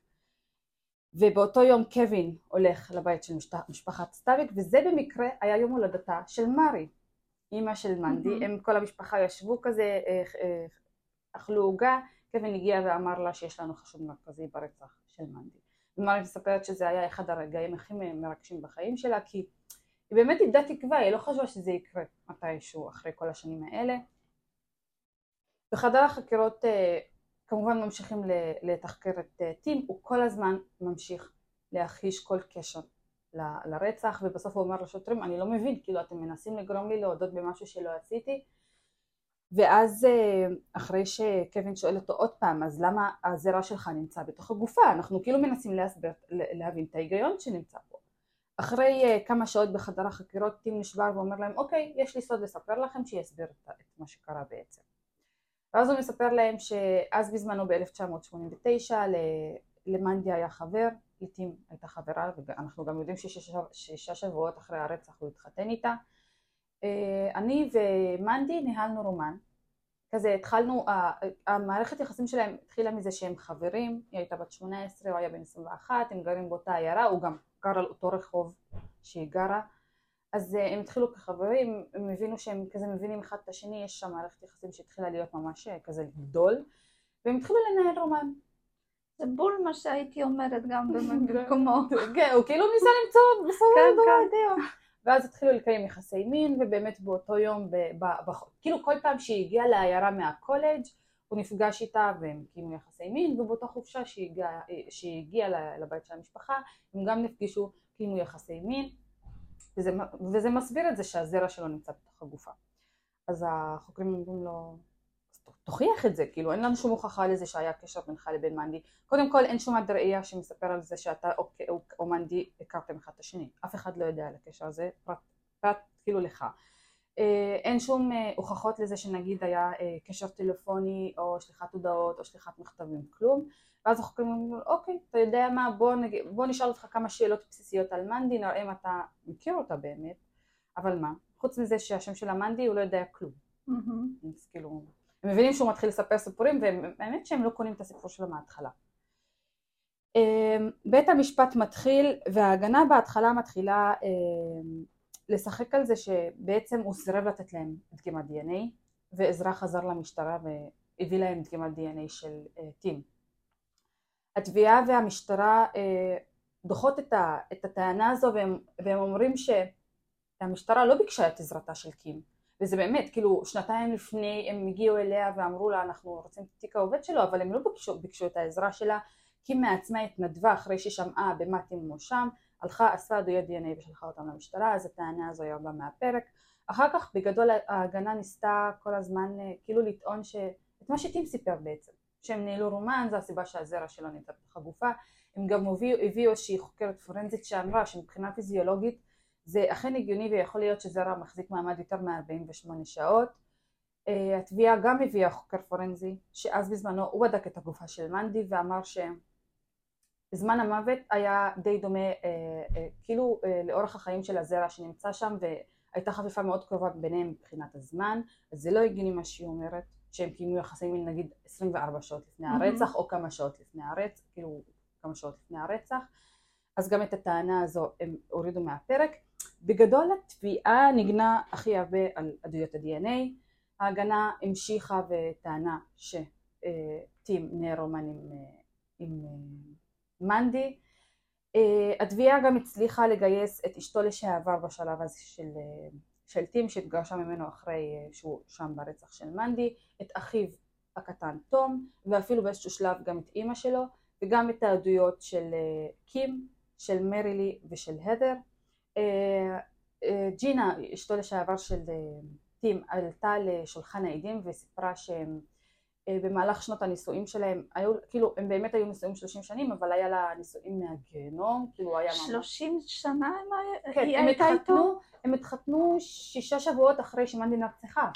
ובאותו יום קווין הולך לבית של משפחת סטאביק, וזה במקרה היה יום הולדתה של מארי, אמא של מנדי. הם כל המשפחה ישבו כזה, אכלו עוגה, קווין הגיע ואמר לה שיש לנו חשוד מרכזי ברצח של מנדי. ומארי מספרת שזה היה אחד הרגעים הכי מרגשים בחיים שלה, כי היא באמת ידעה תקווה, היא לא חשבה שזה יקרה מתישהו אחרי כל השנים האלה. בחדר החקירות כמובן ממשיכים לתחקר את טים, הוא כל הזמן ממשיך להכחיש כל קשר לרצח, ובסוף הוא אומר לשוטרים, אני לא מבין, כאילו אתם מנסים לגרום לי להודות במשהו שלא עשיתי. ואז אחרי שקווין שואל אותו עוד פעם, אז למה הזרע שלך נמצא בתוך הגופה? אנחנו כאילו מנסים להבין את ההיגיון שנמצא פה. אחרי כמה שעות בחדר החקירות, טים נשבר ואומר להם, אוקיי, יש לי סוד לספר לכם, שיסביר את מה שקרה בעצם. ואז הוא מספר להם שאז בזמנו ב-1989 למנדי היה חבר, לטים הייתה חברה, ואנחנו גם יודעים ששישה שבועות אחרי הרצח הוא התחתן איתה. אני ומנדי ניהלנו רומן, כזה התחלנו, המערכת יחסים שלהם התחילה מזה שהם חברים, היא הייתה בת 18, הוא היה בן 21, הם גרים באותה עיירה, הוא גם גר על אותו רחוב שהיא גרה, אז הם התחילו כחברים, הם הבינו שהם כזה מבינים אחד את השני, יש שם מערכת יחסים שהתחילה להיות ממש כזה גדול, והם התחילו לנהל רומן. זה בול מה שהייתי אומרת גם במקומו. כן, הוא כאילו ניסה למצוא בסדר דומה. ואז התחילו לקיים יחסי מין, ובאמת באותו יום, כאילו כל פעם שהיא הגיעה לעיירה מהקולג' הוא נפגש איתה והם קיימו יחסי מין, ובאותה חופשה שהיא הגיעה לבית של המשפחה, הם גם נפגשו, קיימו יחסי מין, וזה מסביר את זה שהזרע שלו נמצא בתוך הגופה. אז החוקרים אומרים לו, תוכיח את זה, כאילו אין לנו שום הוכחה לזה שהיה קשר בינך לבין מנדי. קודם כל אין שום עד ראייה שמספר על זה שאתה או מנדי הכרתם אחד את השני. אף אחד לא יודע על הקשר הזה, פרט כאילו לך. אין שום הוכחות לזה שנגיד היה קשר טלפוני או שליחת הודעות או שליחת מכתבים, כלום. ואז החוקרים אומרים, אוקיי, אתה יודע מה, בוא נשאל אותך כמה שאלות בסיסיות על מנדי, נראה אם אתה מכיר אותה באמת. אבל מה, חוץ מזה שהשם של המנדי הוא לא יודע כלום. אז כאילו, הם מבינים שהוא מתחיל לספר סיפורים, והאמת שהם לא קונים את הסיפור שלו מההתחלה. בית המשפט מתחיל, וההגנה בהתחלה מתחילה לשחק על זה שבעצם הוא סירב לתת להם דגימת DNA, ואזרח חזר למשטרה והביא להם דגימת DNA של טים. התביעה והמשטרה דוחות את הטענה הזו, והם אומרים שהמשטרה לא ביקשה את עזרתה של טים, וזה באמת, כאילו שנתיים לפני הם הגיעו אליה ואמרו לה, אנחנו רוצים את תיק העובד שלו, אבל הם לא ביקשו את העזרה שלה, כי מעצמה התנדבה אחרי ששמעה במה טים מואשם, הלכה, עשתה עדויות DNA ושלחה אותם למשטרה, אז הטענה הזו ירדה מהפרק. אחר כך בגדול ההגנה ניסתה כל הזמן כאילו לטעון את מה שטים סיפר בעצם, שהם ניהלו רומן, זו הסיבה שהזרע שלו נתפח בגופה. הם גם הביאו איזושהי חוקרת פורנזית שאמרה שמבחינה פיזיולוגית זה אכן הגיוני ויכול להיות שזרע מחזיק מעמד יותר מ-48 שעות. התביעה גם הביאה חוקר פורנזי שאז בזמנו הוא בדק את הגופה של מנדי ואמר שזמן המוות היה די דומה כאילו לאורך החיים של הזרע שנמצא שם והייתה חפיפה מאוד קרובה ביניהם מבחינת הזמן, אז זה לא הגיוני מה שהיא אומרת שהם קיימו יחסים נגיד 24 שעות לפני הרצח או כמה שעות לפני הרצח, כאילו כמה שעות לפני הרצח, אז גם את הטענה הזו הם הורידו מהפרק. בגדול התביעה נגנה הכי הרבה על עדויות ה-DNA. ההגנה המשיכה וטענה שטים ניהל רומן עם מנדי. התביעה גם הצליחה לגייס את אשתו לשעבר בשלב הזה של טים שהתגרשה ממנו אחרי שהוא שם ברצח של מנדי, את אחיו הקטן תום ואפילו באיזשהו שלב גם את אימא שלו וגם את העדויות של קים, של מרי לי ושל הדר. ג'ינה, אשתו לשעבר של טים, עלתה לשולחן העדים וסיפרה שהם במהלך שנות הנישואים שלהם, כאילו הם באמת היו נישואים 30 שנים, אבל היה לה נישואים מהגיהנום, כאילו היה... 30 שנה היא הייתה איתו? הם התחתנו 6 שבועות אחרי שמנדי נרצחה.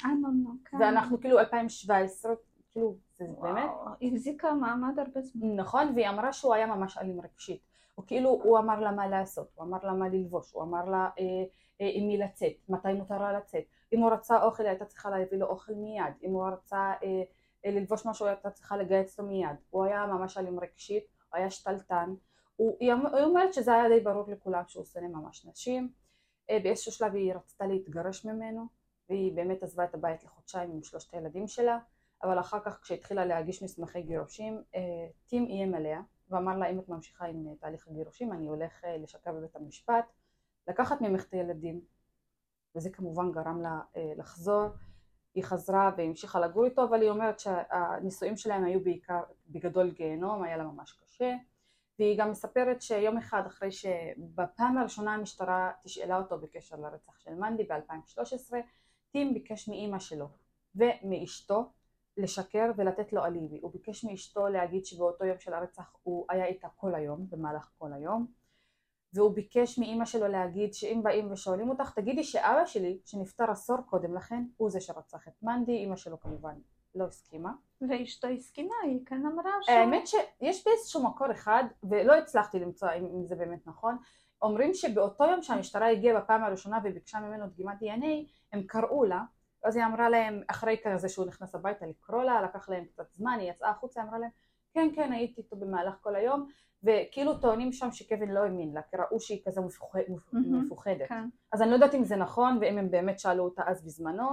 ואנחנו כאילו 2017, כאילו... באמת? היא החזיקה מעמד הרבה זמן. נכון, והיא אמרה שהוא היה ממש אלים רגשית. הוא אמר לה מה לעשות, הוא אמר לה מה ללבוש, הוא אמר לה עם מי לצאת, מתי מותר לצאת. אם הוא רצה אוכל, הייתה צריכה להביא לו אוכל מיד. אם הוא רצה ללבוש משהו, הייתה צריכה לגייס לו מיד. הוא היה ממש אלים רגשית, הוא היה שתלטן. היא אומרת שזה היה די ברור לכולם שהוא שונא ממש נשים. באיזשהו שלב היא רצתה להתגרש ממנו, והיא באמת עזבה את הבית לחודשיים עם 3 ילדים שלה. אבל אחר כך כשהתחילה להגיש מסמכי גירושים, טים איים עליה ואמר לה אם את ממשיכה עם תהליך הגירושים אני הולך לשקר בבית המשפט, לקחת ממך את הילדים, וזה כמובן גרם לה לחזור. היא חזרה והמשיכה לגור איתו, אבל היא אומרת שהנישואים שלהם היו בעיקר בגדול גיהנום, היה לה ממש קשה. והיא גם מספרת שיום אחד אחרי שבפעם הראשונה המשטרה תשאלה אותו בקשר לרצח של מנדי ב-2013, טים ביקש מאימא שלו ומאשתו לשקר ולתת לו אליבי. הוא ביקש מאשתו להגיד שבאותו יום של הרצח הוא היה איתה כל היום, במהלך כל היום, והוא ביקש מאמא שלו להגיד שאם באים ושואלים אותך תגידי שאבא שלי שנפטר עשור קודם לכן הוא זה שרצח את מנדי. אמא שלו כמובן לא הסכימה ואשתו הסכימה, היא כאן אמרה ש... האמת שיש באיזשהו מקור אחד ולא הצלחתי למצוא אם זה באמת נכון, אומרים שבאותו יום שהמשטרה הגיעה בפעם הראשונה וביקשה ממנו דגימת DNA הם קראו לה, אז היא אמרה להם, אחרי כזה שהוא נכנס הביתה לקרוא לה, לקח להם קצת זמן, היא יצאה החוצה, אמרה להם, כן, כן, הייתי איתו במהלך כל היום, וכאילו טוענים שם שכבן לא האמין לה, כי ראו שהיא כזה מפוחדת. אז אני לא יודעת אם זה נכון, ואם הם באמת שאלו אותה אז בזמנו,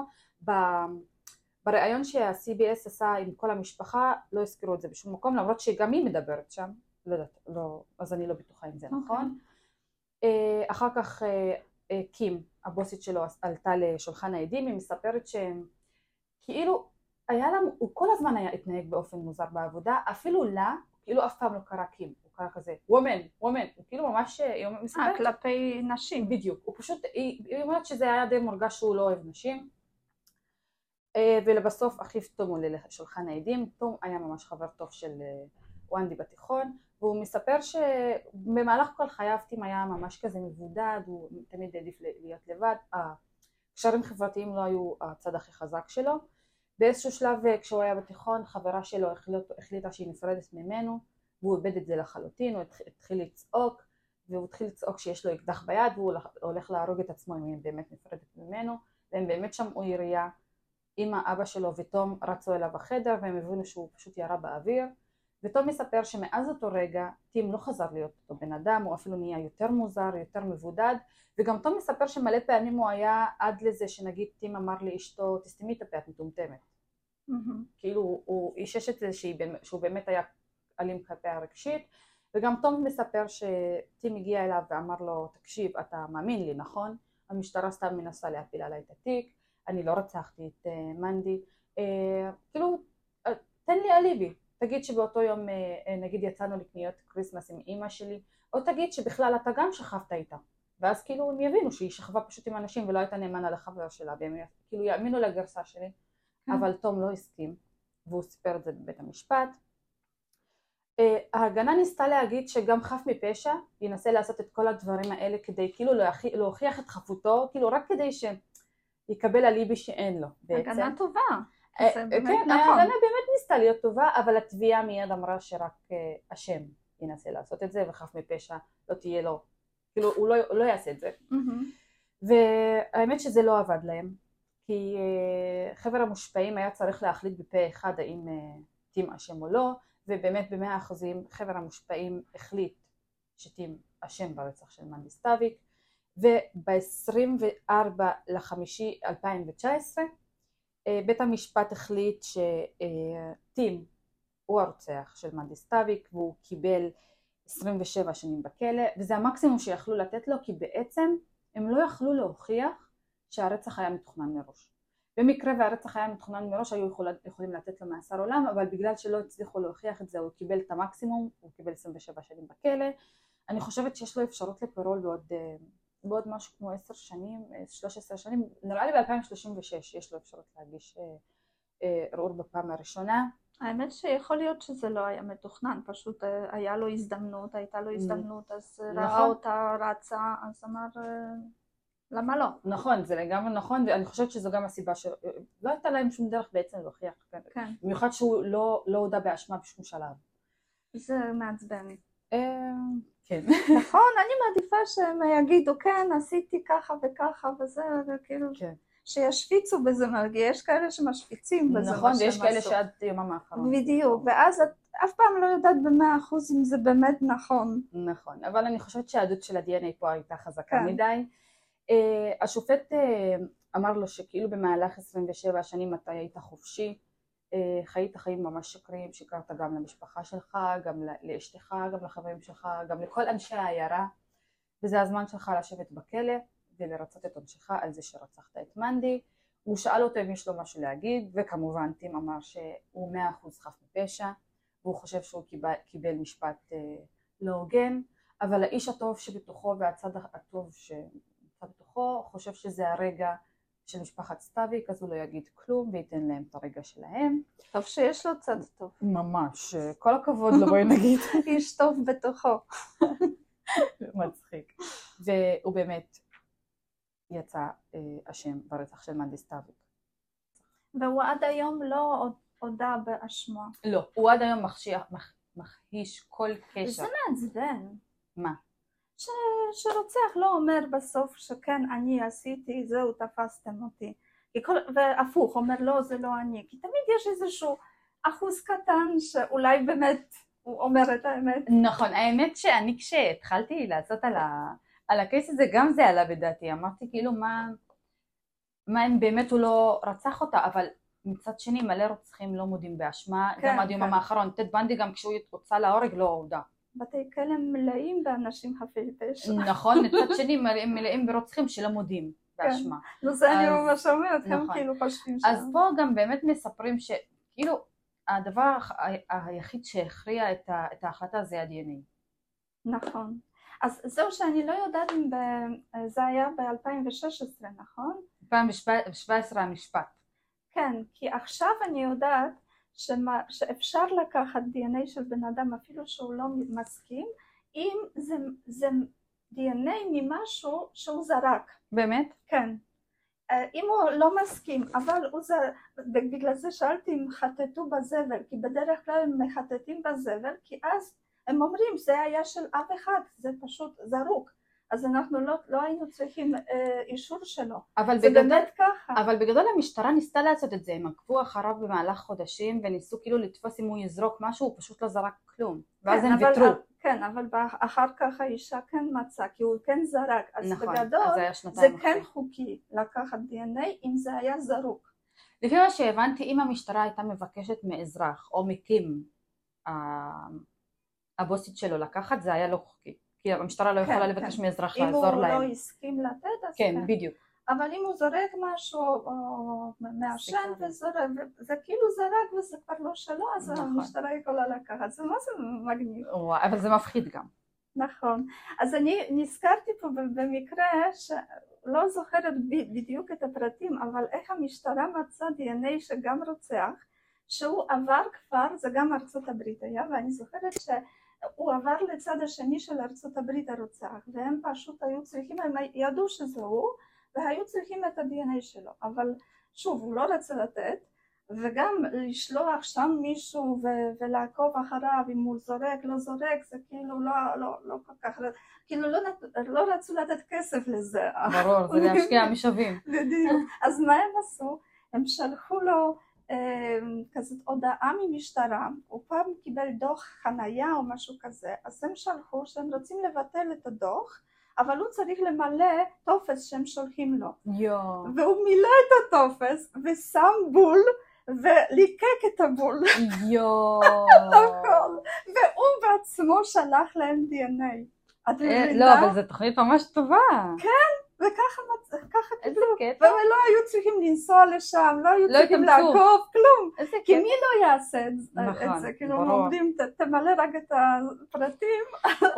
בריאיון שה-CBS עשה עם כל המשפחה, לא הזכירו את זה בשום מקום, למרות שגם היא מדברת שם, לא יודעת, אז אני לא בטוחה אם זה נכון. אחר כך, קים, הבוסית שלו, עלתה לשולחן העדים, היא מספרת שהם כאילו היה לה, הוא כל הזמן היה התנהג באופן מוזר בעבודה, אפילו לה, כאילו אף פעם לא קרא קים, הוא קרא כזה וומן, הוא כאילו ממש מספרת כלפי נשים, בדיוק, הוא פשוט, היא אומרת שזה היה די מורגש שהוא לא אוהב נשים. ולבסוף אחיו תום עולה לשולחן העדים, תום היה ממש חבר טוב של וואנדי בתיכון, והוא מספר שבמהלך כל חייו טים היה ממש כזה מבודד, הוא תמיד העדיף להיות לבד, הקשרים חברתיים לא היו הצד הכי חזק שלו. באיזשהו שלב כשהוא היה בתיכון, חברה שלו החליטה שהיא נפרדת ממנו, והוא איבד את זה לחלוטין, הוא התחיל לצעוק, והוא התחיל לצעוק שיש לו אקדח ביד, והוא הולך להרוג את עצמו אם היא באמת נפרדת ממנו, והם באמת שמעו ירייה, אמא, אבא שלו ותום רצו אליו בחדר, והם הבינו שהוא פשוט ירה באוויר. ותום מספר שמאז אותו רגע טים לא חזר להיות אותו בן אדם, הוא אפילו נהיה יותר מוזר, יותר מבודד, וגם תום מספר שמלא פעמים הוא היה עד לזה שנגיד טים אמר לאשתו, תסתמי את הפה, את מטומטמת. כאילו הוא אישש את זה שהוא באמת היה אלים כלפי הרגשית, וגם תום מספר שטים הגיע אליו ואמר לו, תקשיב, אתה מאמין לי, נכון? המשטרה סתם מנסה להפיל עליי את התיק, אני לא רצחתי את מנדי, כאילו תן לי אליבי. תגיד שבאותו יום, נגיד, יצאנו לקניות קריסמס עם אמא שלי, או תגיד שבכלל אתה גם שכבת איתה. ואז כאילו הם יבינו שהיא שכבה פשוט עם אנשים ולא הייתה נאמנה לחבר שלה, כאילו יאמינו לגרסה שלי, אבל תום לא הסכים, והוא סיפר את זה בבית המשפט. ההגנה ניסתה להגיד שגם חף מפשע ינסה לעשות את כל הדברים האלה כדי כאילו להוכיח את חפותו, כאילו רק כדי שיקבל אליבי שאין לו בעצם. הגנה טובה. כן, ההגנה באמת ניסתה להיות טובה, אבל התביעה מיד אמרה שרק השם ינסה לעשות את זה, וחף מפשע לא תהיה לו, כאילו הוא לא יעשה את זה. והאמת שזה לא עבד להם, כי חבר המושפעים היה צריך להחליט בפה אחד האם טים אשם או לא, ובאמת ב100% חבר המושפעים החליט שטים אשם ברצח של מנדי סטאביק, וב-24/5/2019 בית המשפט החליט שטים הוא הרוצח של מנדי סטאביק, והוא קיבל 27 שנים בכלא, וזה המקסימום שיכלו לתת לו, כי בעצם הם לא יכלו להוכיח שהרצח היה מתוכנן מראש. במקרה והרצח היה מתוכנן מראש, היו יכולים לתת לו מאסר עולם, אבל בגלל שלא הצליחו להוכיח את זה, הוא קיבל את המקסימום, הוא קיבל 27 שנים בכלא. אני חושבת שיש לו אפשרות לפרול בעוד משהו כמו 10 שנים, 13 שנים, נראה לי ב-2036 יש לו אפשרות להגיש ערעור בפעם הראשונה. האמת שיכול להיות שזה לא היה מתוכנן, פשוט היה לו הזדמנות, הייתה לו הזדמנות, אז ראה אותה רצה, אז אמר למה לא? נכון, זה לגמרי נכון, ואני חושבת שזו גם הסיבה שלא הייתה להם שום דרך בעצם להוכיח, במיוחד שהוא לא הודע באשמה בשום שלב. זה מעצבן. כן. נכון, אני מעדיפה שהם יגידו, כן, עשיתי ככה וככה וזה, וכאילו... שישפיצו בזה מרגיע, יש כאלה שמשפיצים בזה. נכון, ויש כאלה שעד יומם האחרון. בדיוק, ואז את אף פעם לא יודעת ב100% אם זה באמת נכון. נכון, אבל אני חושבת שהעדות של ה-DNA פה הייתה חזקה מדי. השופט אמר לו שכאילו במהלך 27 השנים אתה היית חופשי, חיית חיים ממש שקרים, שיקרת גם למשפחה שלך, גם לאשתך, גם לחברים שלך, גם לכל אנשי העיירה, וזה הזמן שלך לשבת בכלא. ולרצות את עונשך על זה שרצחת את מנדי. הוא שאל אותו אם יש לו משהו להגיד, וכמובן טים אמר שהוא 100% חף מפשע, והוא חושב שהוא קיבל משפט לא הוגן, אבל האיש הטוב שבתוכו והצד הטוב שבתוכו חושב שזה הרגע של משפחת סטאביק, אז הוא לא יגיד כלום וייתן להם את הרגע שלהם. טוב שיש לו צד טוב. ממש, כל הכבוד לו, בואי נגיד. איש טוב בתוכו. מצחיק. והוא באמת... יצא אשם ברצח של מנדי סטאביק. והוא עד היום לא הודע באשמה. לא, הוא עד היום מכחיש כל קשר. זה מעצבן. מה? שרוצח לא אומר בסוף שכן אני עשיתי, זהו תפסתם אותי. והפוך אומר לא זה לא אני, כי תמיד יש איזשהו אחוז קטן שאולי באמת הוא אומר את האמת. נכון, האמת שאני כשהתחלתי לעשות על הקייס הזה גם זה עלה בדעתי, אמרתי כאילו מה אם באמת הוא לא רצח אותה, אבל מצד שני מלא רוצחים לא מודים באשמה, כן, גם עד יום האחרון, טד בנדי גם כשהוא יוצא להורג לא הודע. בתי כלא מלאים באנשים חפים מפשע. נכון, מצד שני מלאים ברוצחים שלא מודים באשמה. כן, זה אני ממש אומרת, הם כאילו חושבים שם. אז פה גם באמת מספרים שכאילו הדבר היחיד שהכריע את ההחלטה זה ה-DNA. נכון. אז זהו שאני לא יודעת אם זה היה ב-2016, נכון? 2017 המשפט. כן, כי עכשיו אני יודעת שאפשר לקחת DNA של בן אדם אפילו שהוא לא מסכים, אם זה DNA ממשהו שהוא זרק. באמת? כן. אם הוא לא מסכים, אבל בגלל זה שאלתי אם חטטו בזבל, כי בדרך כלל הם מחטטים בזבל, כי אז הם אומרים, זה היה של אף אחד, זה פשוט זרוק. אז אנחנו לא היינו צריכים אישור שלו. זה באמת ככה. אבל בגדול המשטרה ניסתה לעשות את זה, הם עקבו אחריו במהלך חודשים, וניסו כאילו לתפוס אם הוא יזרוק משהו, הוא פשוט לא זרק כלום. ואז הם ויתרו. כן, אבל אחר כך האישה כן מצאה, כי הוא כן זרק. אז בגדול זה כן חוקי לקחת DNA אם זה היה זרוק. לפי מה שהבנתי, אם המשטרה הייתה מבקשת מאזרח או מקים, הבוסית שלו לקחת, זה היה לא חוקי. כי המשטרה לא יכולה לבקש מאזרח לעזור להם. אם הוא לא הסכים לתת, אז כן. כן, בדיוק. אבל אם הוא זורק משהו, מאשן וזורק, זה כאילו זרק וזה כבר לא שלו, אז המשטרה יכולה לקחת. זה מה זה מגניב. אבל זה מפחיד גם. נכון. אז אני נזכרתי פה במקרה שלא זוכרת בדיוק את הפרטים, אבל איך המשטרה מצאה DNA שגם רוצח, שהוא עבר כבר, זה גם ארצות הברית היה, ואני זוכרת שהוא עבר לצד השני של ארצות הברית הרוצח, והם פשוט היו צריכים, הם ידעו שזה הוא, והיו צריכים את ה-DNA שלו, אבל שוב, הוא לא רצה לתת, וגם לשלוח שם מישהו ולעקוב אחריו אם הוא זורק, לא זורק, זה כאילו לא כל כך, כאילו לא רצו לתת כסף לזה. ברור, זה להשקיע משאבים. בדיוק. אז מה הם עשו? הם שלחו לו כזאת הודעה ממשטרה, הוא פעם קיבל דוח חנייה או משהו כזה, אז הם שלחו שהם רוצים לבטל את הדוח, אבל הוא צריך למלא טופס שהם שולחים לו. והוא מילא את הטופס ושם בול וליקק את הבול. והוא בעצמו שלח להם DNA. לא, אבל זו תוכנית ממש טובה. כן. וככה קיבלו, ולא היו צריכים לנסוע לשם, לא היו צריכים לעקוב, כלום, כי מי לא יעשה את זה, כאילו עומדים, תמלא רק את הפרטים.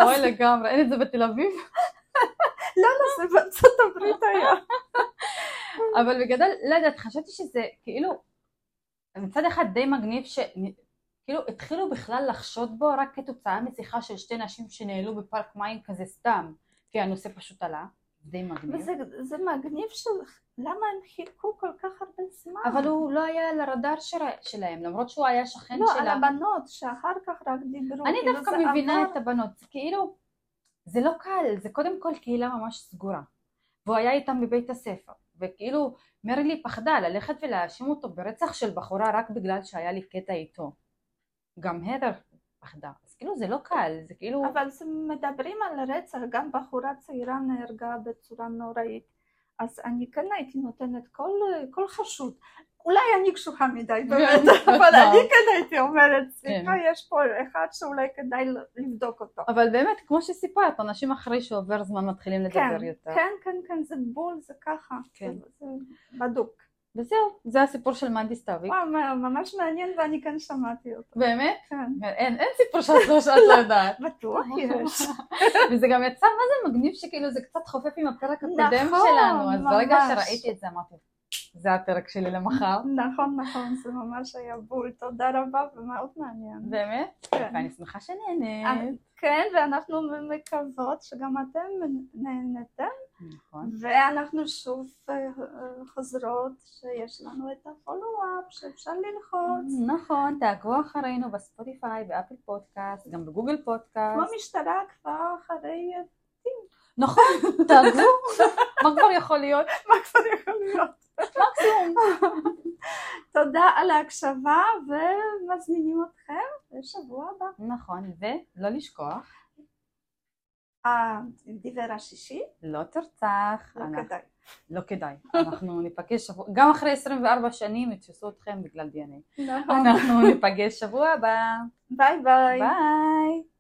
אוי לגמרי, אין את זה בתל אביב? לא, זה בארצות הברית היה. אבל בגדול, לא יודעת, חשבתי שזה כאילו, מצד אחד די מגניב שכאילו התחילו בכלל לחשוד בו רק כתוצאה משיחה של שתי נשים שנעלו בפארק מים כזה סתם, כי הנושא פשוט עלה. די מגניב. וזה מגניב של למה הם חיכו כל כך הרבה זמן. אבל הוא לא היה על הרדאר שלהם, למרות שהוא היה שכן שלה. לא, על הבנות שאחר כך רק דיברו. אני דווקא מבינה את הבנות, כאילו זה לא קל, זה קודם כל קהילה ממש סגורה. והוא היה איתם בבית הספר, וכאילו מרי לי פחדה ללכת ולהאשים אותו ברצח של בחורה רק בגלל שהיה לי קטע איתו. גם הדר פחדה. כאילו זה לא קל, זה כאילו... אבל מדברים על רצח, גם בחורה צעירה נהרגה בצורה נוראית, אז אני כן הייתי נותנת כל חשוד. אולי אני קשוחה מדי באמת, אבל אני כן הייתי אומרת, סליחה, יש פה אחד שאולי כדאי לבדוק אותו. אבל באמת, כמו שסיפרת, אנשים אחרי שעובר זמן מתחילים לדבר יותר. כן, כן, כן, זה בול, זה ככה, זה בדוק. וזהו, זה הסיפור של מנדי סטאביק. ממש מעניין ואני כאן שמעתי אותו. באמת? כן. אין סיפור שאת לא יודעת. בטוח יש. וזה גם יצא, מה זה מגניב שכאילו זה קצת חופף עם הפרק הקודם שלנו. אז ברגע שראיתי את זה אמרתי, זה הפרק שלי למחר. נכון, זה ממש היה בול. תודה רבה ומאוד מעניין. באמת? כן. ואני שמחה שנהנית. כן, ואנחנו מקוות שגם אתם נהנתם. נכון. ואנחנו שוב חוזרות שיש לנו את הפולו-אפ שאפשר ללחוץ. נכון, תעקבו אחרינו בספוטיפיי, באפל פודקאסט, גם בגוגל פודקאסט. כמו משטרה כבר אחרי טים. נכון, תעקבו. מה כבר יכול להיות? מקסימום. תודה על ההקשבה ומזמינים אתכם לשבוע הבא. נכון, ולא לשכוח. הדיבר השישי? לא תרצח. לא כדאי. אנחנו ניפגש שבוע, גם אחרי 24 שנים יתפסו אתכם בגלל DNA. אנחנו ניפגש שבוע הבא. ביי ביי. ביי.